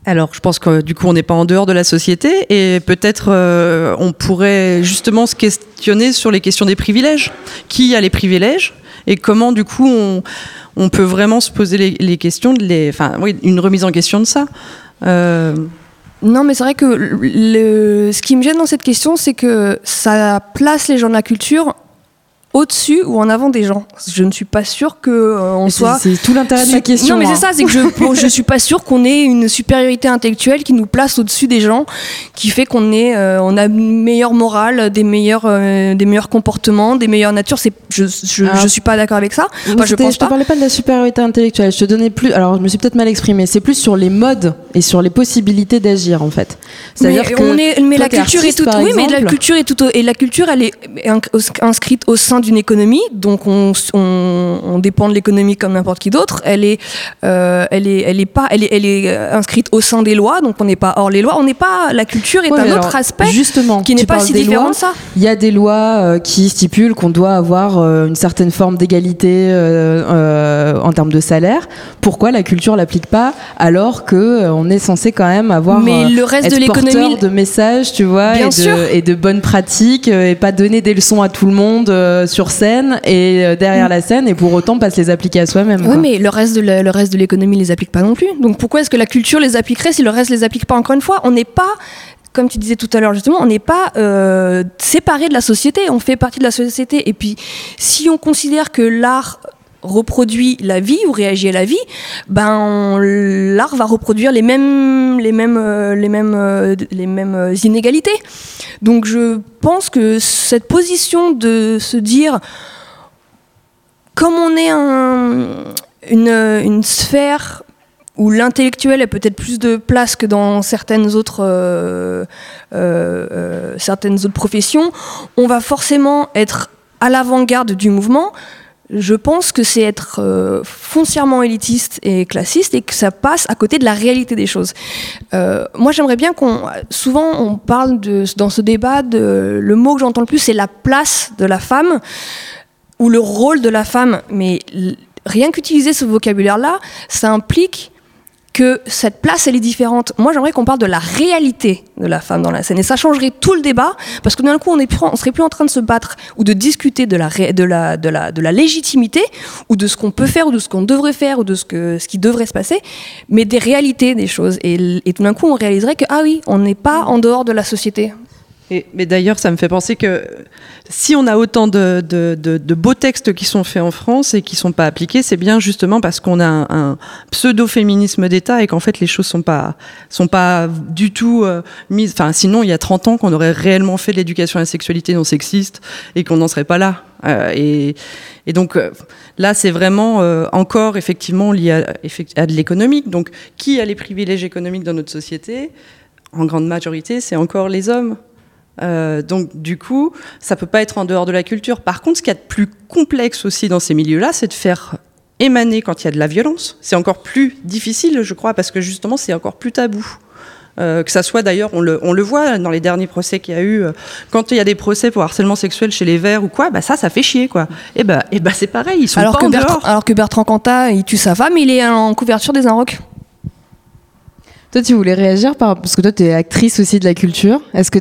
Alors, je pense que du coup, on n'est pas en dehors de la société, et peut-être on pourrait justement se questionner sur les questions des privilèges. Qui a les privilèges, et comment du coup on peut vraiment se poser les questions, une remise en question de ça. Non, mais c'est vrai que ce qui me gêne dans cette question, c'est que ça place les gens de la culture au-dessus ou en avant des gens. Je ne suis pas sûre qu'on soit... C'est tout l'intérêt de ma question. Non, mais c'est ça, c'est que je ne suis pas sûre qu'on ait une supériorité intellectuelle qui nous place au-dessus des gens, qui fait qu'on a une meilleure morale, des meilleurs comportements, des meilleures natures. Je ne suis pas d'accord avec ça. Je ne parlais pas de la supériorité intellectuelle. Je te donnais plus... Alors, je me suis peut-être mal exprimée. C'est plus sur les modes et sur les possibilités d'agir, en fait. Mais la culture est inscrite au sein d'une économie, donc on dépend de l'économie comme n'importe qui d'autre. Elle est inscrite au sein des lois, donc on n'est pas hors les lois. On n'est pas, la culture est autre aspect qui n'est pas si différent de ça. Il y a des lois qui stipulent qu'on doit avoir une certaine forme d'égalité en termes de salaire. Pourquoi la culture l'applique pas alors que on est censé quand même avoir le reste être de porteur de messages, tu vois, et de bonnes pratiques, et pas donner des leçons à tout le monde sur scène et derrière la scène, et pour autant pas se les appliquer à soi-même. Oui, mais le reste de l'économie les applique pas non plus. Donc pourquoi est-ce que la culture les appliquerait si le reste les applique pas? Encore une fois, on n'est pas, comme tu disais tout à l'heure justement, on n'est pas séparé de la société, on fait partie de la société. Et puis si on considère que l'art reproduit la vie ou réagit à la vie, l'art va reproduire les mêmes inégalités. Donc je pense que cette position de se dire, comme on est une sphère où l'intellectuel a peut-être plus de place que dans certaines autres professions, on va forcément être à l'avant-garde du mouvement. Je pense que c'est être foncièrement élitiste et classiste, et que ça passe à côté de la réalité des choses. Moi, j'aimerais bien souvent, on parle dans ce débat, le mot que j'entends le plus, c'est la place de la femme ou le rôle de la femme. Mais rien qu'utiliser ce vocabulaire-là, ça implique que cette place, elle est différente. Moi, j'aimerais qu'on parle de la réalité de la femme dans la scène. Et ça changerait tout le débat, parce que d'un coup, on serait plus en train de se battre ou de discuter de la légitimité, ou de ce qu'on peut faire, ou de ce qu'on devrait faire, ou de ce qui devrait se passer, mais des réalités des choses. Et tout d'un coup, on réaliserait que, ah oui, on n'est pas en dehors de la société. Mais d'ailleurs, ça me fait penser que si on a autant de beaux textes qui sont faits en France et qui ne sont pas appliqués, c'est bien justement parce qu'on a un pseudo-féminisme d'État, et qu'en fait les choses ne sont pas du tout mises... Enfin, sinon, il y a 30 ans qu'on aurait réellement fait de l'éducation à la sexualité non sexiste, et qu'on n'en serait pas là. Et donc là, c'est vraiment encore effectivement lié à de l'économique. Donc, qui a les privilèges économiques dans notre société ? En grande majorité, c'est encore les hommes. Donc du coup, ça peut pas être en dehors de la culture. Par contre, ce qu'il y a de plus complexe aussi dans ces milieux-là, c'est de faire émaner quand il y a de la violence. C'est encore plus difficile, je crois, parce que justement, c'est encore plus tabou. Que ça soit d'ailleurs, on le voit dans les derniers procès qu'il y a eu, quand il y a des procès pour harcèlement sexuel chez les Verts ou quoi, ça fait chier quoi. Et c'est pareil, ils sont alors pas en dehors. Alors que Bertrand Cantat, il tue sa femme, il est en couverture des Inrocks. Toi, tu voulais réagir parce que toi, tu es actrice aussi de la culture. Est-ce que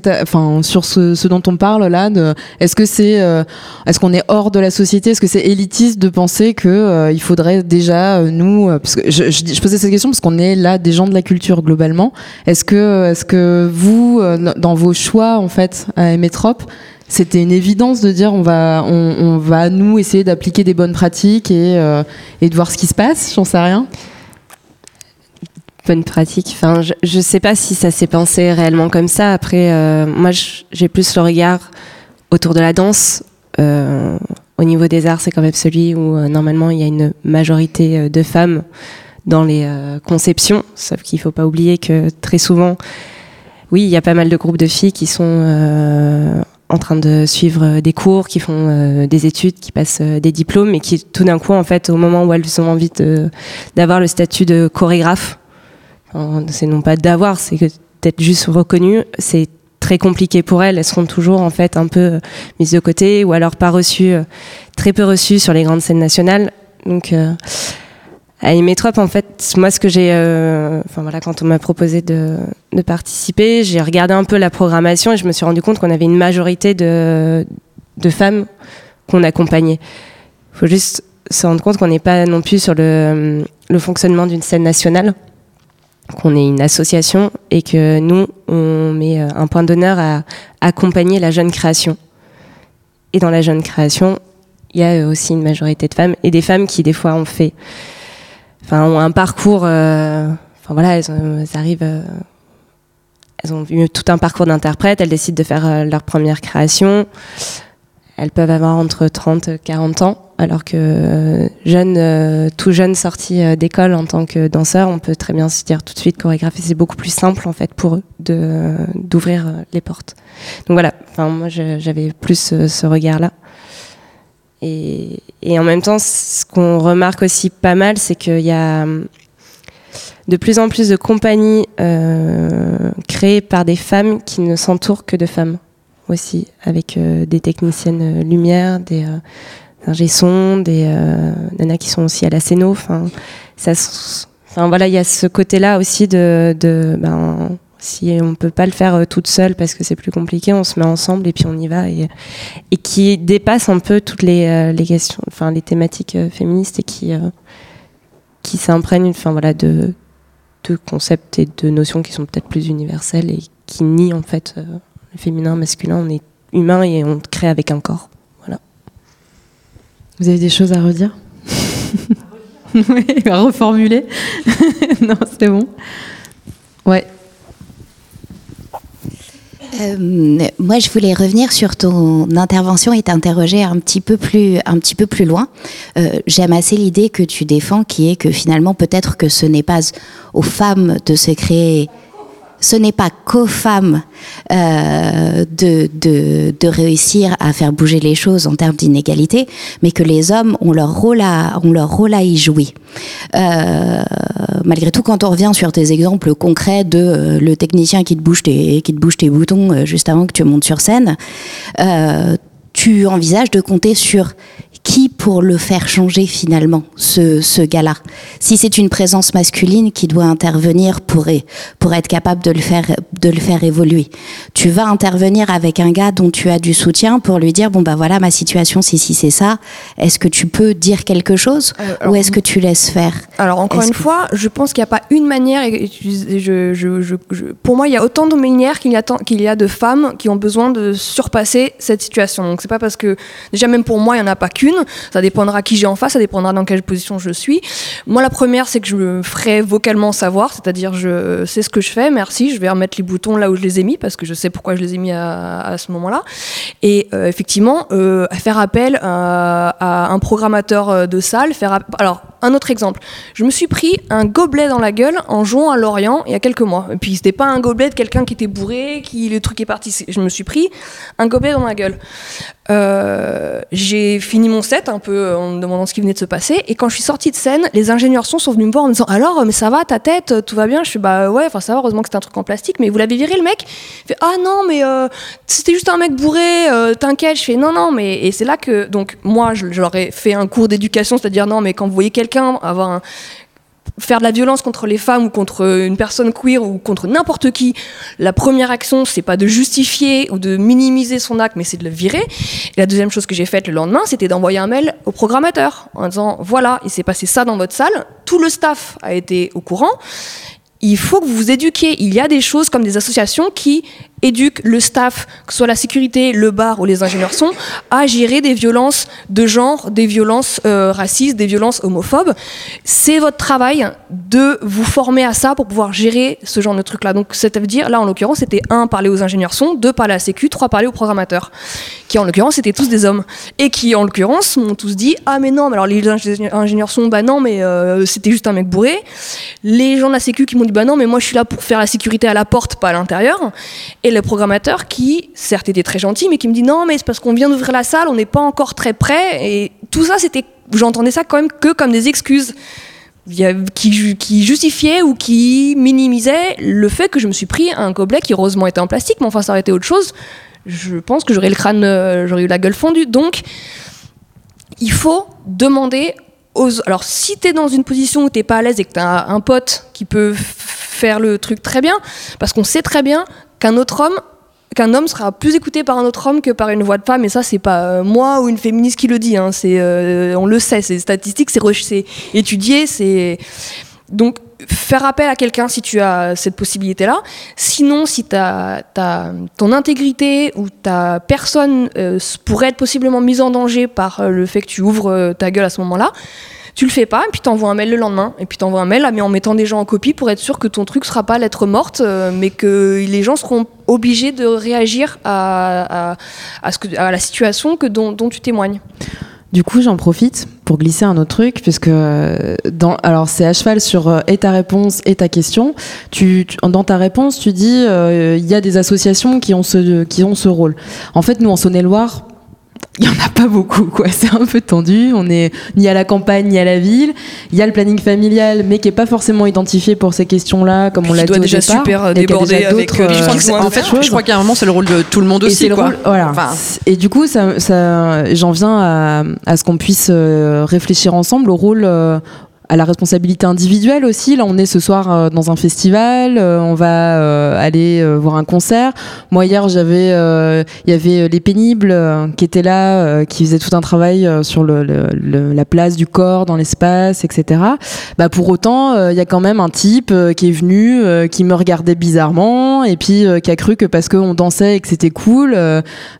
sur ce dont on parle là, est-ce qu'on est hors de la société? Est-ce que c'est élitiste de penser que il faudrait déjà nous, parce que je posais cette question parce qu'on est là des gens de la culture globalement. Est-ce que vous, dans vos choix en fait à Émetrop, c'était une évidence de dire on va nous essayer d'appliquer des bonnes pratiques et de voir ce qui se passe? J'en sais rien. Bonne pratique. Enfin, je sais pas si ça s'est pensé réellement comme ça. Après, moi, j'ai plus le regard autour de la danse. Au niveau des arts, c'est quand même celui où normalement il y a une majorité de femmes dans les conceptions. Sauf qu'il faut pas oublier que très souvent, oui, il y a pas mal de groupes de filles qui sont en train de suivre des cours, qui font des études, qui passent des diplômes, et qui tout d'un coup, en fait, au moment où elles ont envie d'avoir le statut de chorégraphe, c'est non pas d'avoir, c'est que d'être juste reconnue, c'est très compliqué pour elles. Elles seront toujours en fait un peu mises de côté ou alors pas reçues, très peu reçues sur les grandes scènes nationales. Donc à Émetrop, en fait, moi ce que j'ai, quand on m'a proposé de participer, j'ai regardé un peu la programmation et je me suis rendu compte qu'on avait une majorité de femmes qu'on accompagnait. Il faut juste se rendre compte qu'on n'est pas non plus sur le fonctionnement d'une scène nationale, qu'on est une association et que nous, on met un point d'honneur à accompagner la jeune création. Et dans la jeune création, il y a aussi une majorité de femmes, et des femmes qui, des fois, ont un parcours... elles ont eu tout un parcours d'interprète, elles décident de faire leur première création. Elles peuvent avoir entre 30 et 40 ans, alors que tout jeune sorti d'école en tant que danseur, on peut très bien se dire tout de suite chorégraphe, et c'est beaucoup plus simple en fait pour eux d'ouvrir les portes. Donc voilà, moi j'avais plus ce regard-là. Et en même temps, ce qu'on remarque aussi pas mal, c'est qu'il y a de plus en plus de compagnies créées par des femmes qui ne s'entourent que de femmes aussi, avec des techniciennes lumière, des ingé-sons, des nanas qui sont aussi à la scéno. Il y a ce côté-là aussi si on ne peut pas le faire toute seule parce que c'est plus compliqué, on se met ensemble et puis on y va, et qui dépasse un peu toutes les questions, les thématiques féministes, et qui s'imprègne de concepts et de notions qui sont peut-être plus universelles et qui nient en fait... féminin, masculin, on est humain et on crée avec un corps. Voilà. Vous avez des choses à redire ? Oui, à reformuler. Non, c'était bon. Ouais. Moi, je voulais revenir sur ton intervention et t'interroger un petit peu plus loin. J'aime assez l'idée que tu défends, qui est que finalement, peut-être que ce n'est pas aux femmes de se créer... Ce n'est pas qu'aux femmes de réussir à faire bouger les choses en termes d'inégalité, mais que les hommes ont leur rôle à y jouer. Malgré tout, quand on revient sur tes exemples concrets de le technicien qui te bouge tes boutons juste avant que tu montes sur scène, tu envisages de compter sur qui pour le faire changer finalement, ce gars-là? Si c'est une présence masculine qui doit intervenir pour être capable de le faire évoluer, tu vas intervenir avec un gars dont tu as du soutien pour lui dire, bon bah voilà ma situation, si c'est ça, est-ce que tu peux dire quelque chose ou est-ce que tu laisses faire? Alors encore une fois, je pense qu'il n'y a pas une manière. Pour moi, il y a autant de manières qu'il y a de femmes qui ont besoin de surpasser cette situation. Donc c'est pas parce que déjà même pour moi il n'y en a pas qu'une. Ça dépendra qui j'ai en face, ça dépendra dans quelle position je suis. Moi, la première, c'est que je me ferai vocalement savoir, c'est-à-dire je sais ce que je fais, merci, je vais remettre les boutons là où je les ai mis, parce que je sais pourquoi je les ai mis à ce moment-là. Et effectivement, faire appel à un programmateur de salle, alors, un autre exemple, je me suis pris un gobelet dans la gueule en jouant à Lorient il y a quelques mois. Et puis, c'était pas un gobelet de quelqu'un qui était bourré, le truc est parti. Je me suis pris un gobelet dans la gueule. J'ai fini mon set un peu en me demandant ce qui venait de se passer, et quand je suis sortie de scène, les ingénieurs sont venus me voir en me disant, alors mais ça va ta tête, tout va bien? Je suis bah ouais, enfin ça va, heureusement que c'était un truc en plastique, mais vous l'avez viré le mec? Je fais ah non mais c'était juste un mec bourré, t'inquiète. Je fais non mais, et c'est là que donc moi je leur ai fait un cours d'éducation, c'est-à-dire non mais quand vous voyez quelqu'un avoir un faire de la violence contre les femmes ou contre une personne queer ou contre n'importe qui, la première action, c'est pas de justifier ou de minimiser son acte, mais c'est de le virer. Et la deuxième chose que j'ai faite le lendemain, c'était d'envoyer un mail au programmateur en disant « Voilà, il s'est passé ça dans votre salle, tout le staff a été au courant. » Il faut que vous vous éduquiez. Il y a des choses comme des associations qui éduquent le staff, que ce soit la sécurité, le bar ou les ingénieurs son, à gérer des violences de genre, des violences racistes, des violences homophobes. C'est votre travail de vous former à ça pour pouvoir gérer ce genre de truc-là. Donc, c'est-à-dire, là, en l'occurrence, c'était 1, parler aux ingénieurs son, 2, parler à la sécu, 3, parler aux programmateurs, qui, en l'occurrence, étaient tous des hommes. Et qui, en l'occurrence, m'ont tous dit « Ah, mais non, mais alors les ingénieurs son, bah non, mais c'était juste un mec bourré. » Les gens de la sécu qui m'ont dit « Bah non, mais moi je suis là pour faire la sécurité à la porte, pas à l'intérieur. » Et le programmateur qui, certes, était très gentil, mais qui me dit « Non, mais c'est parce qu'on vient d'ouvrir la salle, on n'est pas encore très prêt. » Et tout ça, c'était, j'entendais ça quand même que comme des excuses qui justifiaient ou qui minimisaient le fait que je me suis pris un gobelet qui, heureusement, était en plastique, mais enfin, ça aurait été autre chose. Je pense que j'aurais le crâne, j'aurais eu la gueule fendue. Donc, il faut demander... Alors, si t'es dans une position où t'es pas à l'aise et que t'as un pote qui peut faire le truc très bien, parce qu'on sait très bien qu'un homme sera plus écouté par un autre homme que par une voix de femme, et ça, c'est pas moi ou une féministe qui le dit, hein, on le sait, c'est statistique, c'est étudié, c'est... Donc, faire appel à quelqu'un si tu as cette possibilité-là. Sinon, si ton intégrité ou ta personne pourrait être possiblement mise en danger par le fait que tu ouvres ta gueule à ce moment-là, tu le fais pas, et puis t'envoies un mail le lendemain. Et puis t'envoies un mail là, mais en mettant des gens en copie pour être sûr que ton truc sera pas lettre morte, mais que les gens seront obligés de réagir à la situation dont tu témoignes. Du coup, j'en profite pour glisser un autre truc, puisque alors c'est à cheval sur et ta réponse et ta question. Dans ta réponse, tu dis il y a des associations qui ont ce rôle. En fait, nous en Saône-et-Loire, il y en a pas beaucoup, quoi. C'est un peu tendu. On est ni à la campagne ni à la ville. Il y a le planning familial, mais qui est pas forcément identifié pour ces questions-là, comme puis on l'a dit au départ. Qui doit déjà super déborder avec. Je crois qu'à un moment, c'est le rôle de tout le monde aussi, quoi. Voilà. Enfin. Et du coup, ça, j'en viens à ce qu'on puisse réfléchir ensemble au rôle. À la responsabilité individuelle aussi. Là, on est ce soir dans un festival, on va aller voir un concert. Moi, hier, il y avait les Pénibles qui étaient là, qui faisaient tout un travail sur la place du corps dans l'espace, etc. Bah, pour autant, il y a quand même un type qui est venu, qui me regardait bizarrement, et puis qui a cru que parce qu'on dansait et que c'était cool,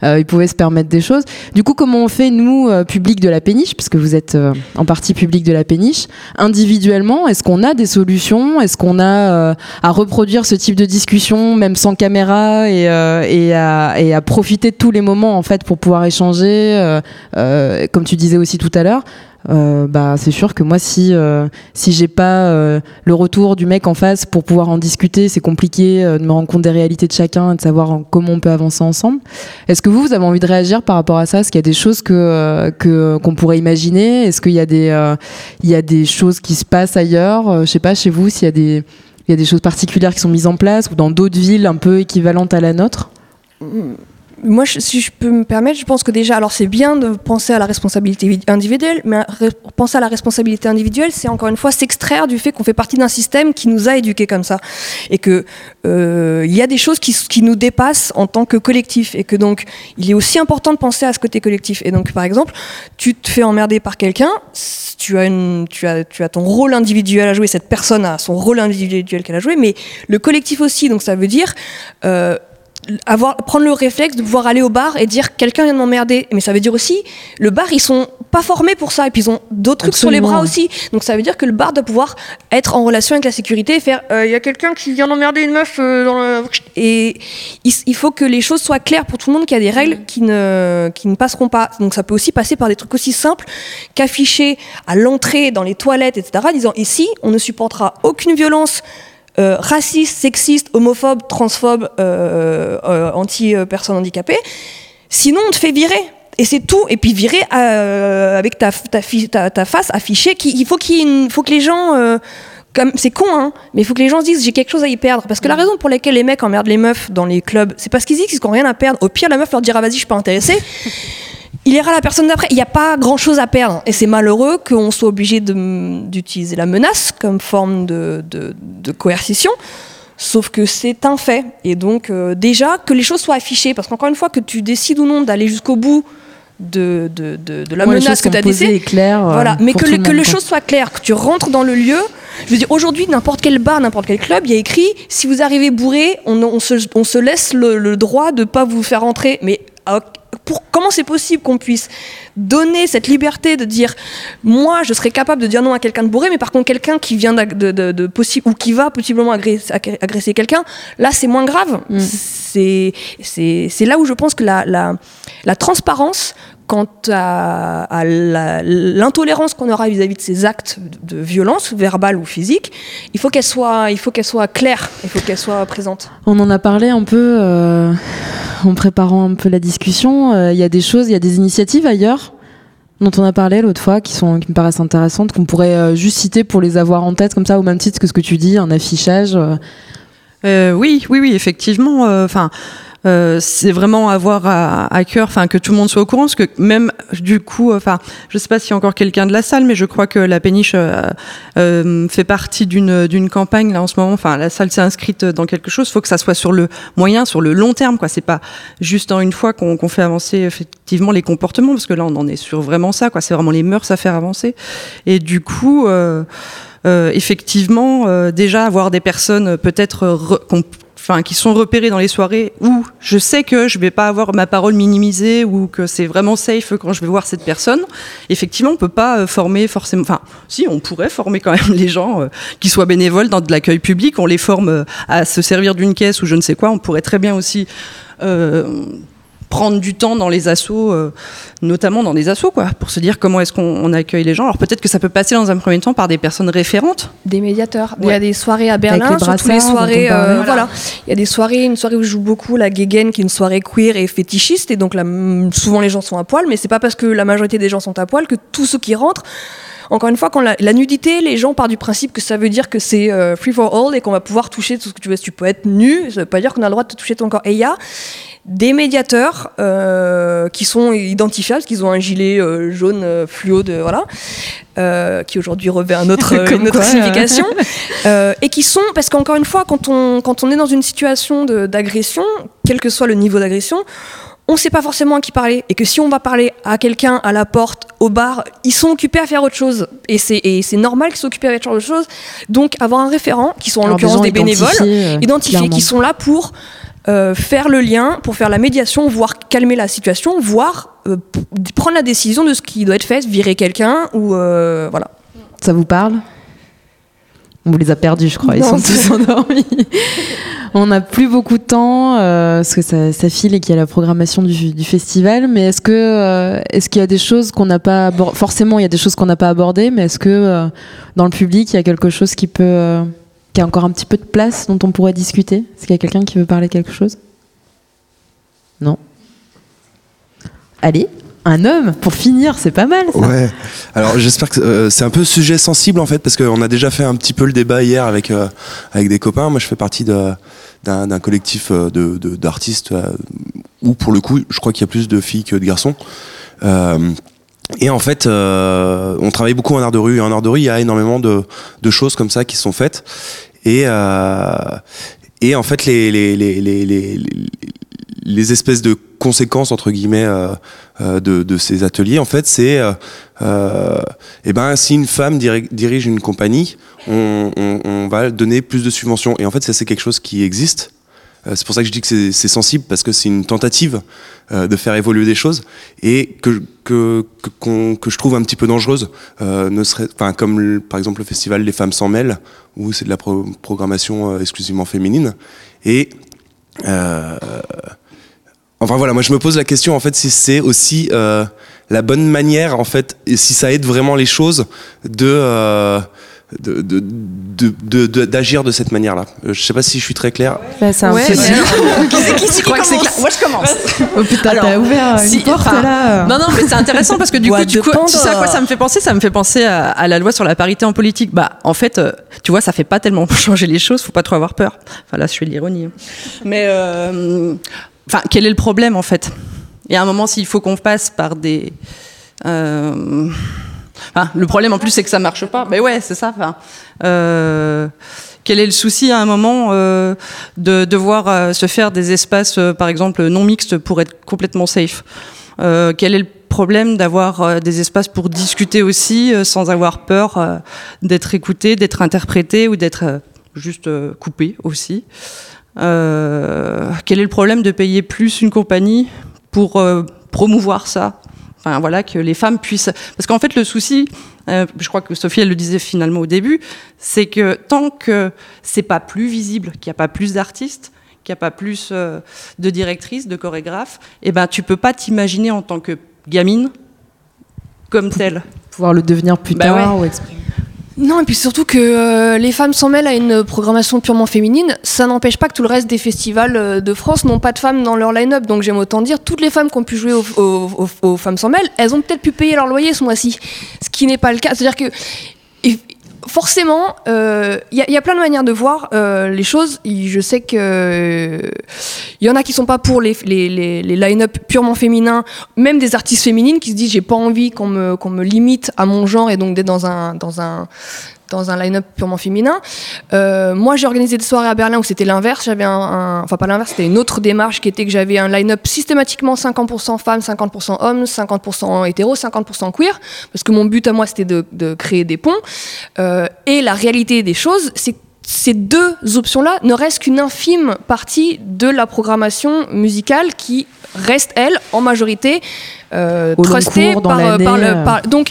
il pouvait se permettre des choses. Du coup, comment on fait, nous, public de la Péniche, puisque vous êtes en partie public de la Péniche, individuellement, est-ce qu'on a des solutions? Est-ce qu'on a à reproduire ce type de discussion, même sans caméra, et à profiter de tous les moments en fait pour pouvoir échanger, comme tu disais aussi tout à l'heure. Bah c'est sûr que moi si j'ai pas le retour du mec en face pour pouvoir en discuter, c'est compliqué de me rendre compte des réalités de chacun et de savoir comment on peut avancer ensemble. Est-ce que vous avez envie de réagir par rapport à ça? Est-ce qu'il y a des choses qu'on pourrait imaginer? Est-ce qu'il y a des choses qui se passent ailleurs? Je sais pas, chez vous, s'il y a des choses particulières qui sont mises en place ou dans d'autres villes un peu équivalentes à la nôtre? Moi, si je peux me permettre, je pense que déjà, alors c'est bien de penser à la responsabilité individuelle, mais penser à la responsabilité individuelle, c'est encore une fois s'extraire du fait qu'on fait partie d'un système qui nous a éduqués comme ça, et que il y a des choses qui nous dépassent en tant que collectif, et que donc il est aussi important de penser à ce côté collectif. Et donc, par exemple, tu te fais emmerder par quelqu'un, tu as ton rôle individuel à jouer, cette personne a son rôle individuel qu'elle a joué, mais le collectif aussi. Donc ça veut dire prendre le réflexe de pouvoir aller au bar et dire quelqu'un vient de m'emmerder, mais ça veut dire aussi le bar, ils sont pas formés pour ça, et puis ils ont d'autres trucs sur les bras aussi, donc ça veut dire que le bar doit pouvoir être en relation avec la sécurité et faire y a quelqu'un qui vient d'emmerder une meuf et il faut que les choses soient claires pour tout le monde, qu'il y a des règles qui ne passeront pas. Donc ça peut aussi passer par des trucs aussi simples qu'afficher à l'entrée dans les toilettes, etc., disant ici on ne supportera aucune violence raciste, sexiste, homophobe, transphobe, anti-personnes handicapées. Sinon, on te fait virer. Et c'est tout. Et puis virer avec ta face affichée. Il faut que les gens... c'est con, hein, mais il faut que les gens se disent j'ai quelque chose à y perdre, parce que la raison pour laquelle les mecs emmerdent les meufs dans les clubs, c'est parce qu'ils disent qu'ils n'ont rien à perdre. Au pire, la meuf leur dira vas-y, je suis pas intéressée. il ira la personne d'après. Il n'y a pas grand-chose à perdre. Et c'est malheureux qu'on soit obligé d'utiliser la menace comme forme de coercition. Sauf que c'est un fait. Et donc, déjà, que les choses soient affichées. Parce qu'encore une fois, que tu décides ou non d'aller jusqu'au bout de la menace que tu as décidée. Voilà. Mais que les choses soient claires, que tu rentres dans le lieu. Je veux dire, aujourd'hui, n'importe quel bar, n'importe quel club, il y a écrit « Si vous arrivez bourré, on se laisse le droit de ne pas vous faire entrer. » Mais comment c'est possible qu'on puisse donner cette liberté de dire « Moi, je serais capable de dire non à quelqu'un de bourré, mais par contre, quelqu'un qui vient ou qui va possiblement agresser quelqu'un, là, c'est moins grave. » C'est là où je pense que la transparence quant à l'intolérance qu'on aura vis-à-vis de ces actes de violence, verbale ou physique, il faut qu'elle soit claire, il faut qu'elle soit présente. On en a parlé un peu en préparant un peu la discussion. Il y a des choses, il y a des initiatives ailleurs dont on a parlé l'autre fois qui me paraissent intéressantes, qu'on pourrait juste citer pour les avoir en tête comme ça, au même titre que ce que tu dis, un affichage. Oui, effectivement. C'est vraiment avoir à cœur, enfin, que tout le monde soit au courant, parce que même du coup, enfin, je sais pas s'il y a encore quelqu'un de la salle, mais je crois que la Péniche fait partie d'une campagne là en ce moment. Enfin, la salle s'est inscrite dans quelque chose. Faut que ça soit sur le moyen, sur le long terme, quoi. C'est pas juste en une fois qu'on fait avancer effectivement les comportements, parce que là on en est sur vraiment ça, quoi. C'est vraiment les mœurs à faire avancer. Et du coup, effectivement, déjà avoir des personnes peut-être qui sont repérés dans les soirées où je sais que je vais pas avoir ma parole minimisée ou que c'est vraiment safe quand je vais voir cette personne. Effectivement, on peut pas former forcément, enfin, si, on pourrait former quand même les gens qui soient bénévoles dans de l'accueil public. On les forme à se servir d'une caisse ou je ne sais quoi. On pourrait très bien aussi prendre du temps dans les assos, notamment dans des assos, quoi, pour se dire comment est-ce qu'on accueille les gens. Alors peut-être que ça peut passer dans un premier temps par des personnes référentes. Des médiateurs. Ouais. Il y a des soirées à Berlin, surtout les soirées... voilà. Il y a des soirées, une soirée où je joue beaucoup, la Géguen, qui est une soirée queer et fétichiste, et donc souvent les gens sont à poil, mais c'est pas parce que la majorité des gens sont à poil que tous ceux qui rentrent... Encore une fois, quand la nudité, les gens partent du principe que ça veut dire que c'est free for all et qu'on va pouvoir toucher tout ce que tu veux. Tu peux être nu, ça veut pas dire qu'on a le droit de te toucher ton corps. Et il y a des médiateurs qui sont identifiables, parce qu'ils ont un gilet jaune fluo, voilà, qui aujourd'hui revêt une autre signification, et qui sont, parce qu'encore une fois, quand on est dans une situation d'agression, quel que soit le niveau d'agression, on sait pas forcément à qui parler, et que si on va parler à quelqu'un à la porte, au bar, ils sont occupés à faire autre chose, et c'est normal qu'ils soient occupés à faire autre chose. Donc avoir un référent, qui sont en l'occurrence des bénévoles, identifiés, qui sont là pour faire le lien, pour faire la médiation, voire calmer la situation, voire prendre la décision de ce qui doit être fait, virer quelqu'un, ou voilà. Ça vous parle ? On vous les a perdus, je crois. Ils sont tous endormis. On n'a plus beaucoup de temps parce que ça file et qu'il y a la programmation du festival. Mais est-ce qu'il y a des choses qu'on n'a pas abordées ? Forcément, il y a des choses qu'on n'a pas abordées. Mais est-ce que dans le public, il y a quelque chose qui a encore un petit peu de place dont on pourrait discuter ? Est-ce qu'il y a quelqu'un qui veut parler quelque chose ? Non. Allez. Un homme, pour finir, c'est pas mal, ça. Ouais. Alors j'espère que c'est un peu sujet sensible en fait, parce qu'on a déjà fait un petit peu le débat hier avec des copains. Moi, je fais partie d'un collectif d'artistes où, pour le coup, je crois qu'il y a plus de filles que de garçons. Et en fait, on travaille beaucoup en art de rue. Et en art de rue, il y a énormément de choses comme ça qui sont faites. Et en fait, les espèces de conséquences entre guillemets de ces ateliers, en fait, c'est si une femme dirige une compagnie, on va donner plus de subventions. Et en fait, ça, c'est quelque chose qui existe. C'est pour ça que je dis que c'est sensible, parce que c'est une tentative de faire évoluer des choses, et que je trouve un petit peu dangereuse, comme par exemple le festival Les Femmes s'en mêlent, où c'est de la programmation exclusivement féminine. Et moi je me pose la question en fait si c'est aussi la bonne manière en fait, et si ça aide vraiment les choses d'agir de cette manière-là. Je sais pas si je suis très clair. Bah, c'est un peu dur. Je crois que c'est clair. Moi, je commence. Oh putain, alors, t'as ouvert une porte là. Non, mais c'est intéressant parce que du coup, tu sais à quoi ça me fait penser ? Ça me fait penser à la loi sur la parité en politique. Bah, en fait, tu vois, ça fait pas tellement changer les choses. Faut pas trop avoir peur. Enfin là, je fais de l'ironie. Mais quel est le problème en fait ? Et à un moment, s'il faut qu'on passe par des... Ah, le problème en plus, c'est que ça marche pas. Mais ouais, c'est ça. Enfin, quel est le souci à un moment de devoir se faire des espaces, par exemple, non mixtes pour être complètement safe ? Quel est le problème d'avoir des espaces pour discuter aussi, sans avoir peur d'être écouté, d'être interprété ou d'être juste coupé aussi ? Quel est le problème de payer plus une compagnie pour promouvoir ça ? Enfin, voilà, que les femmes puissent... Parce qu'en fait, le souci, je crois que Sophie, elle le disait finalement au début, c'est que tant que c'est pas plus visible, qu'il n'y a pas plus d'artistes, qu'il n'y a pas plus de directrices, de chorégraphes, eh ben, tu peux pas t'imaginer en tant que gamine comme telle. Pouvoir le devenir plus tard ou exprimer. Non, et puis surtout que les femmes s'en mêlent à une programmation purement féminine, ça n'empêche pas que tout le reste des festivals de France n'ont pas de femmes dans leur line-up, donc j'aime autant dire, toutes les femmes qui ont pu jouer aux femmes s'en mêlent, elles ont peut-être pu payer leur loyer ce mois-ci, ce qui n'est pas le cas, c'est-à-dire que... Forcément, il y a plein de manières de voir les choses. Je sais que y en a qui sont pas pour les line-up purement féminins, même des artistes féminines qui se disent j'ai pas envie qu'on me limite à mon genre et donc d'être dans un line-up purement féminin. Moi, j'ai organisé des soirées à Berlin où c'était l'inverse. J'avais enfin pas l'inverse, c'était une autre démarche qui était que j'avais un line-up systématiquement 50% femmes, 50% hommes, 50% hétéros, 50% queer, parce que mon but à moi, c'était de créer des ponts. Et la réalité des choses, c'est que ces deux options-là ne restent qu'une infime partie de la programmation musicale qui reste, elle, en majorité, trustée par... Donc...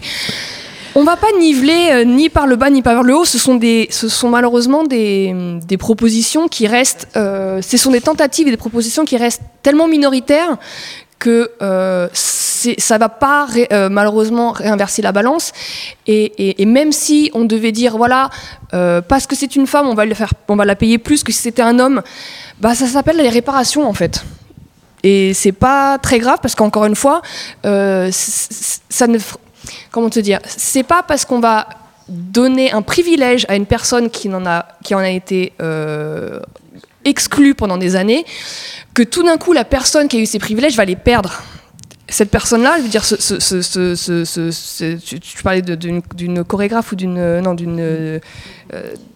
On va pas niveler ni par le bas ni par le haut, ce sont malheureusement des propositions qui restent, ce sont des tentatives et des propositions qui restent tellement minoritaires que ça va pas malheureusement réinverser la balance et même si on devait dire voilà parce que c'est une femme on va la payer plus que si c'était un homme, bah ça s'appelle les réparations en fait. Et c'est pas très grave parce qu'encore une fois ça ne... Comment te dire ? C'est pas parce qu'on va donner un privilège à une personne qui en a été exclue pendant des années que tout d'un coup la personne qui a eu ces privilèges va les perdre. Cette personne-là, je veux dire, tu parlais d'une chorégraphe ou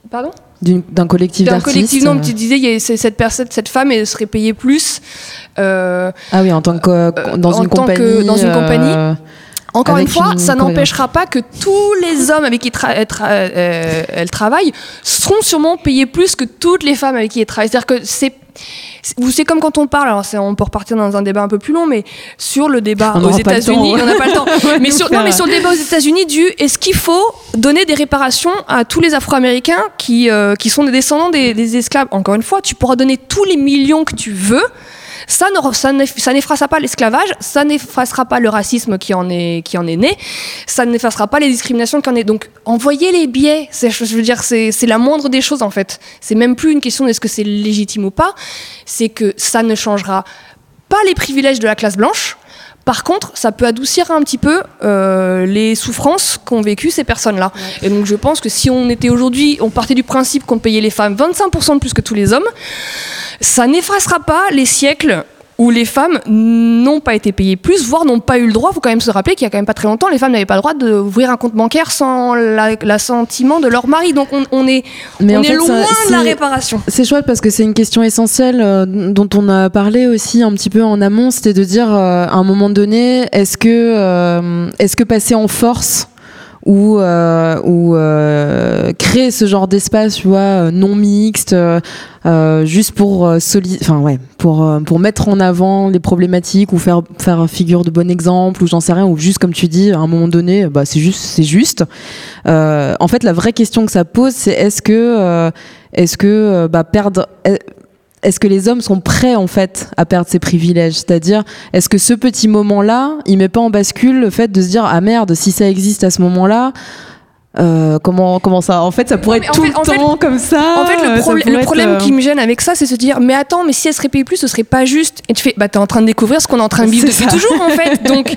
pardon ? D'un collectif d'artistes. Non, tu disais, cette femme, elle serait payée plus. Ah oui, en tant que dans une compagnie. Encore une fois, ça n'empêchera pas que tous les hommes avec qui elle travaille seront sûrement payés plus que toutes les femmes avec qui elle travaille. C'est-à-dire que c'est comme quand on parle, alors on peut repartir dans un débat un peu plus long, mais sur le débat aux États-Unis, on n'a pas le temps. Mais sur le débat aux États-Unis est-ce qu'il faut donner des réparations à tous les Afro-Américains qui sont des descendants des esclaves ? Encore une fois, tu pourras donner tous les millions que tu veux. Ça n'effacera pas l'esclavage, ça n'effacera pas le racisme qui en est né, ça n'effacera pas les discriminations qui en est. Donc, envoyer les biais, je veux dire, c'est la moindre des choses en fait. C'est même plus une question est-ce que c'est légitime ou pas, c'est que ça ne changera pas les privilèges de la classe blanche. Par contre, ça peut adoucir un petit peu les souffrances qu'ont vécues ces personnes-là. Ouais. Et donc, je pense que si on était aujourd'hui, on partait du principe qu'on payait les femmes 25% de plus que tous les hommes, ça n'effacera pas les siècles où les femmes n'ont pas été payées plus, voire n'ont pas eu le droit. Il faut quand même se rappeler qu'il y a quand même pas très longtemps, les femmes n'avaient pas le droit d'ouvrir un compte bancaire sans l'assentiment de leur mari. Donc on est loin de la réparation. C'est chouette parce que c'est une question essentielle dont on a parlé aussi un petit peu en amont, c'était de dire à un moment donné, est-ce que passer en force ou créer ce genre d'espace, tu vois, non mixte, juste pour mettre en avant les problématiques ou faire figure de bon exemple ou j'en sais rien, ou juste comme tu dis à un moment donné bah c'est juste en fait la vraie question que ça pose c'est est-ce que les hommes sont prêts en fait à perdre ces privilèges, c'est-à-dire est-ce que ce petit moment-là il met pas en bascule le fait de se dire ah merde si ça existe à ce moment-là comment ça en fait ça pourrait être tout le temps comme ça. En fait le problème qui me gêne avec ça c'est de se dire mais attends mais si elle serait payée plus ce serait pas juste et tu fais bah t'es en train de découvrir ce qu'on est en train de vivre depuis toujours en fait donc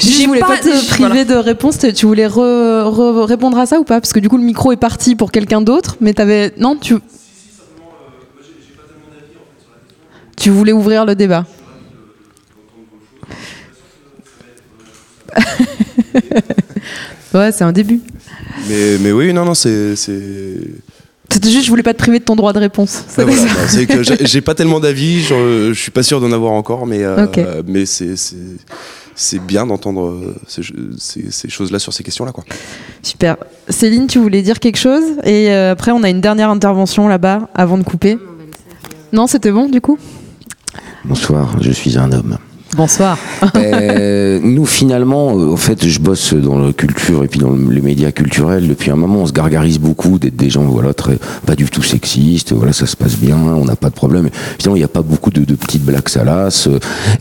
je voulais pas te priver de réponse. Tu voulais répondre à ça ou pas parce que du coup le micro est parti pour quelqu'un d'autre mais t'avais non tu... Tu voulais ouvrir le débat. Ouais, c'est un début. Mais oui, non, c'est... C'était juste, je voulais pas te priver de ton droit de réponse. Ah voilà, non, c'est que j'ai pas tellement d'avis, je suis pas sûr d'en avoir encore, mais c'est bien d'entendre ces choses-là sur ces questions-là, quoi. Super. Céline, tu voulais dire quelque chose ? Et après, on a une dernière intervention là-bas, avant de couper. Non, c'était bon, du coup ? Bonsoir, je suis un homme. Bonsoir. Nous, finalement, en fait, je bosse dans la culture et puis dans les médias culturels. Depuis un moment, on se gargarise beaucoup d'être des gens, voilà, très, pas du tout sexistes. Voilà, ça se passe bien, on n'a pas de problème. Finalement, il n'y a pas beaucoup de petites blagues salaces.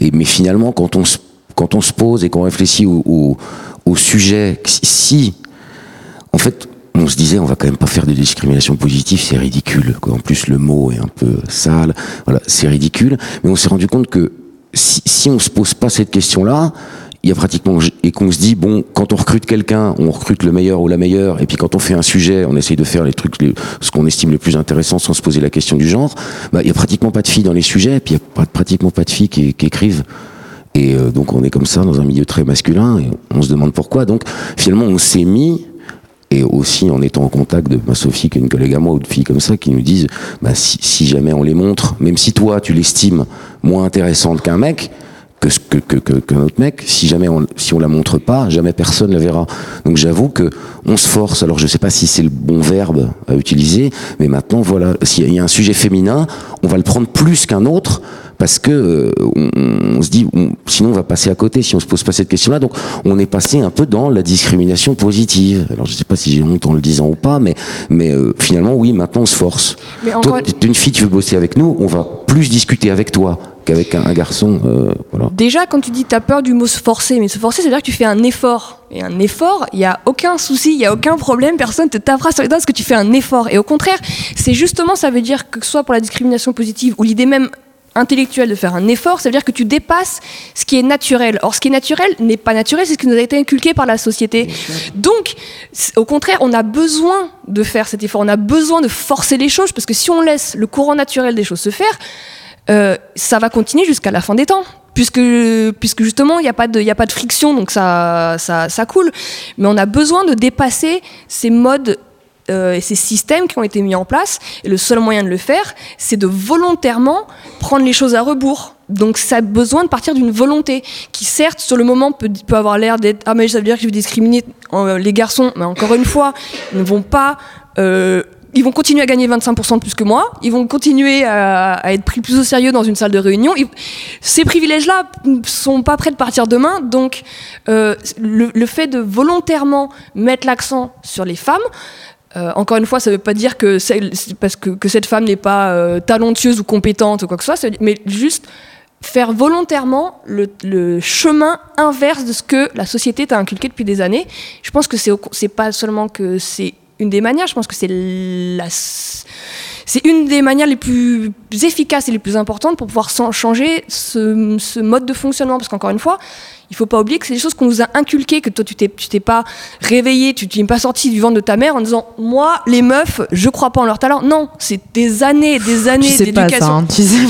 Mais finalement, quand on se pose et qu'on réfléchit au sujet, si, en fait, on se disait, on va quand même pas faire de discrimination positive, c'est ridicule. Quoi. En plus, le mot est un peu sale. Voilà, c'est ridicule. Mais on s'est rendu compte que si on se pose pas cette question-là, il y a pratiquement, et qu'on se dit, bon, quand on recrute quelqu'un, on recrute le meilleur ou la meilleure, et puis quand on fait un sujet, on essaye de faire les trucs, ce qu'on estime le plus intéressant sans se poser la question du genre, bah, il y a pratiquement pas de filles dans les sujets, et puis il y a pratiquement pas de filles qui écrivent. Et donc on est comme ça dans un milieu très masculin, et on se demande pourquoi. Donc finalement, on s'est mis, et aussi en étant en contact de ma Sophie, qui est une collègue à moi, ou de filles comme ça, qui nous disent, bah, si jamais on les montre, même si toi tu l'estimes moins intéressante qu'un mec, qu'un autre mec, si on la montre pas, jamais personne la verra. Donc j'avoue que on se force, alors je sais pas si c'est le bon verbe à utiliser, mais maintenant voilà, s'il y a un sujet féminin, on va le prendre plus qu'un autre, parce que on se dit, sinon on va passer à côté si on se pose pas cette question-là. Donc on est passé un peu dans la discrimination positive. Alors je sais pas si j'ai honte en le disant ou pas, mais finalement oui, maintenant on se force. Mais toi, t'es une fille, tu veux bosser avec nous, on va plus discuter avec toi qu'avec un garçon. Voilà. Déjà, quand tu dis t'as peur du mot se forcer, mais se forcer, ça veut dire que tu fais un effort. Et un effort, il n'y a aucun souci, il n'y a aucun problème, personne te tapera sur les doigts parce que tu fais un effort. Et au contraire, c'est justement, ça veut dire que soit pour la discrimination positive ou l'idée même intellectuel de faire un effort, ça veut dire que tu dépasses ce qui est naturel. Or, ce qui est naturel n'est pas naturel, c'est ce qui nous a été inculqué par la société. Donc, au contraire, on a besoin de faire cet effort, on a besoin de forcer les choses, parce que si on laisse le courant naturel des choses se faire, ça va continuer jusqu'à la fin des temps. Puisque justement, il n'y a pas de friction, donc ça coule. Mais on a besoin de dépasser ces modes et ces systèmes qui ont été mis en place, et le seul moyen de le faire, c'est de volontairement prendre les choses à rebours. Donc ça a besoin de partir d'une volonté qui certes sur le moment peut avoir l'air d'être ah mais ça veut dire que je vais discriminer les garçons, mais encore une fois ils ne vont pas ils vont continuer à gagner 25% de plus que moi, ils vont continuer à être pris plus au sérieux dans une salle de réunion. Ces privilèges-là ne sont pas prêts de partir demain, donc le fait de volontairement mettre l'accent sur les femmes, encore une fois, ça ne veut pas dire que cette femme n'est pas talentueuse ou compétente ou quoi que ce soit, mais juste faire volontairement le chemin inverse de ce que la société t'a inculqué depuis des années. Je pense que c'est pas seulement que c'est une des manières, je pense que c'est une des manières les plus efficaces et les plus importantes pour pouvoir changer ce mode de fonctionnement. Parce qu'encore une fois, il ne faut pas oublier que c'est des choses qu'on nous a inculquées, que toi tu t'es pas réveillé, tu n'es pas sorti du ventre de ta mère en disant « Moi, les meufs, je ne crois pas en leur talent. » Non, c'est des années d'éducation. Tu sais pas ça, hein, tu sais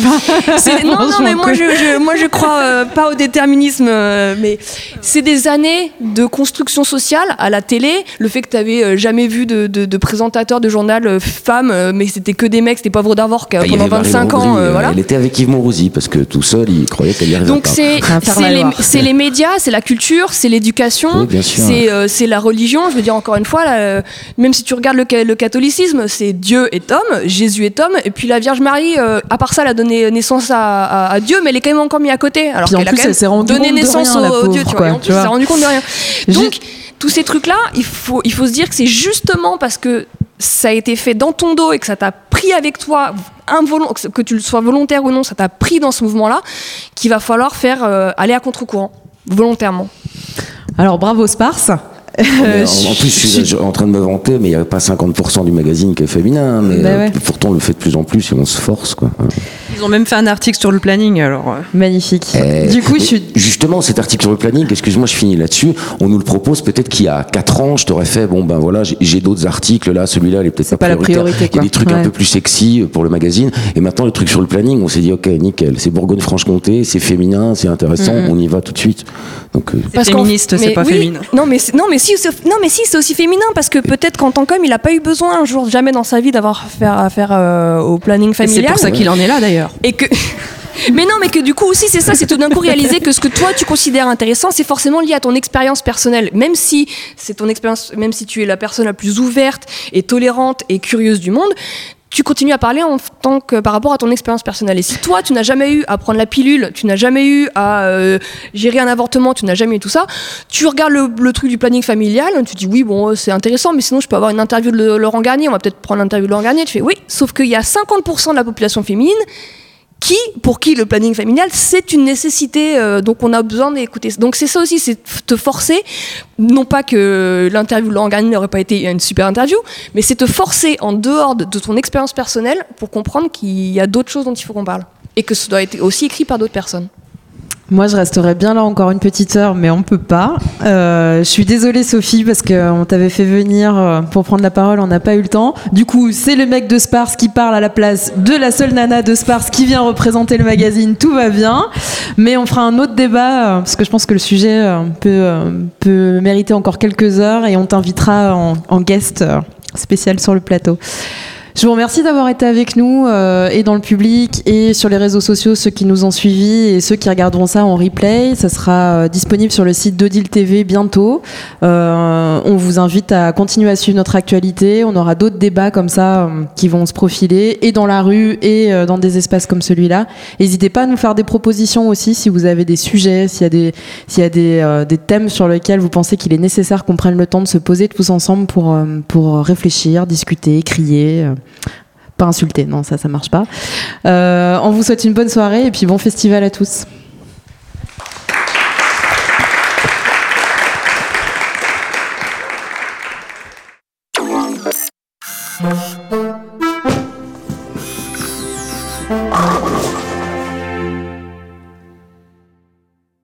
pas. Non, mais moi je ne crois pas au déterminisme, mais c'est des années de construction sociale à la télé, le fait que tu n'avais jamais vu de présentateur de journal femme, mais c'était que des mecs, c'était pas vrai d'avoir pendant 25 ans. Voilà. Elle était avec Yves Mourouzi, parce que tout seul, il croyait qu'elle y arrivait. Donc c'est les médias, c'est la culture, c'est l'éducation, oui, c'est la religion. Je veux dire, encore une fois, même si tu regardes le catholicisme, c'est Dieu est homme, Jésus est homme, et puis la Vierge Marie, à part ça, elle a donné naissance à Dieu, mais elle est quand même encore mise à côté. Alors qu'elle a quand même donné naissance au Dieu, tu vois. Et en plus, elle s'est rendue compte de rien. Donc, tous ces trucs-là, il faut se dire que c'est justement parce que ça a été fait dans ton dos et que ça t'a pris avec toi, que tu le sois volontaire ou non, ça t'a pris dans ce mouvement-là, qu'il va falloir faire aller à contre-courant, volontairement. Alors bravo Sparse. En plus, je suis en train de me vanter, mais il n'y a pas 50% du magazine qui est féminin, mais pourtant on le fait de plus en plus et on se force, quoi. Ils ont même fait un article sur le planning, alors magnifique. Du coup, justement, cet article sur le planning, excuse-moi, je finis là-dessus. On nous le propose, peut-être qu'il y a 4 ans, je t'aurais fait, bon ben voilà, j'ai d'autres articles là, celui-là, il est peut-être pas prioritaire. Il y a des trucs un peu plus sexy pour le magazine. Et maintenant, le truc sur le planning, on s'est dit, ok, nickel, c'est Bourgogne-Franche-Comté, c'est féminin, c'est intéressant, on y va tout de suite. Donc, c'est féministe, c'est pas féminin. Non, mais si, c'est aussi féminin parce que peut-être qu'en tant qu'homme, il a pas eu besoin un jour, jamais dans sa vie, d'avoir affaire au planning familial. Et c'est pour ça qu'il en est là d'ailleurs. Et que. Mais non, mais que du coup aussi, c'est ça, c'est tout d'un coup réaliser que ce que toi tu considères intéressant, c'est forcément lié à ton expérience personnelle. Même si c'est ton expérience, même si tu es la personne la plus ouverte et tolérante et curieuse du monde, tu continues à parler en tant que par rapport à ton expérience personnelle. Et si toi, tu n'as jamais eu à prendre la pilule, tu n'as jamais eu à gérer un avortement, tu n'as jamais eu tout ça, tu regardes le truc du planning familial, tu dis oui, bon, c'est intéressant, mais sinon je peux avoir une interview de Laurent Garnier, on va peut-être prendre l'interview de Laurent Garnier, tu fais oui, sauf qu'il y a 50% de la population féminine pour qui le planning familial c'est une nécessité, donc on a besoin d'écouter. Donc c'est ça aussi, c'est te forcer, non pas que l'interview de Laurent Garnier n'aurait pas été une super interview, mais c'est te forcer en dehors de ton expérience personnelle pour comprendre qu'il y a d'autres choses dont il faut qu'on parle et que ça doit être aussi écrit par d'autres personnes. Moi, je resterais bien là encore une petite heure, mais on peut pas. Je suis désolée, Sophie, parce qu'on t'avait fait venir pour prendre la parole, on n'a pas eu le temps. Du coup, c'est le mec de Sparse qui parle à la place de la seule nana de Sparse qui vient représenter le magazine. Tout va bien, mais on fera un autre débat parce que je pense que le sujet peut mériter encore quelques heures et on t'invitera en guest spécial sur le plateau. Je vous remercie d'avoir été avec nous et dans le public et sur les réseaux sociaux, ceux qui nous ont suivis et ceux qui regarderont ça en replay. Ça sera disponible sur le site d'Odile TV bientôt. On vous invite à continuer à suivre notre actualité. On aura d'autres débats comme ça qui vont se profiler et dans la rue et dans des espaces comme celui-là. N'hésitez pas à nous faire des propositions aussi si vous avez des sujets, s'il y a des thèmes sur lesquels vous pensez qu'il est nécessaire qu'on prenne le temps de se poser tous ensemble pour réfléchir, discuter, crier... Pas insulter, non, ça marche pas. On vous souhaite une bonne soirée et puis bon festival à tous.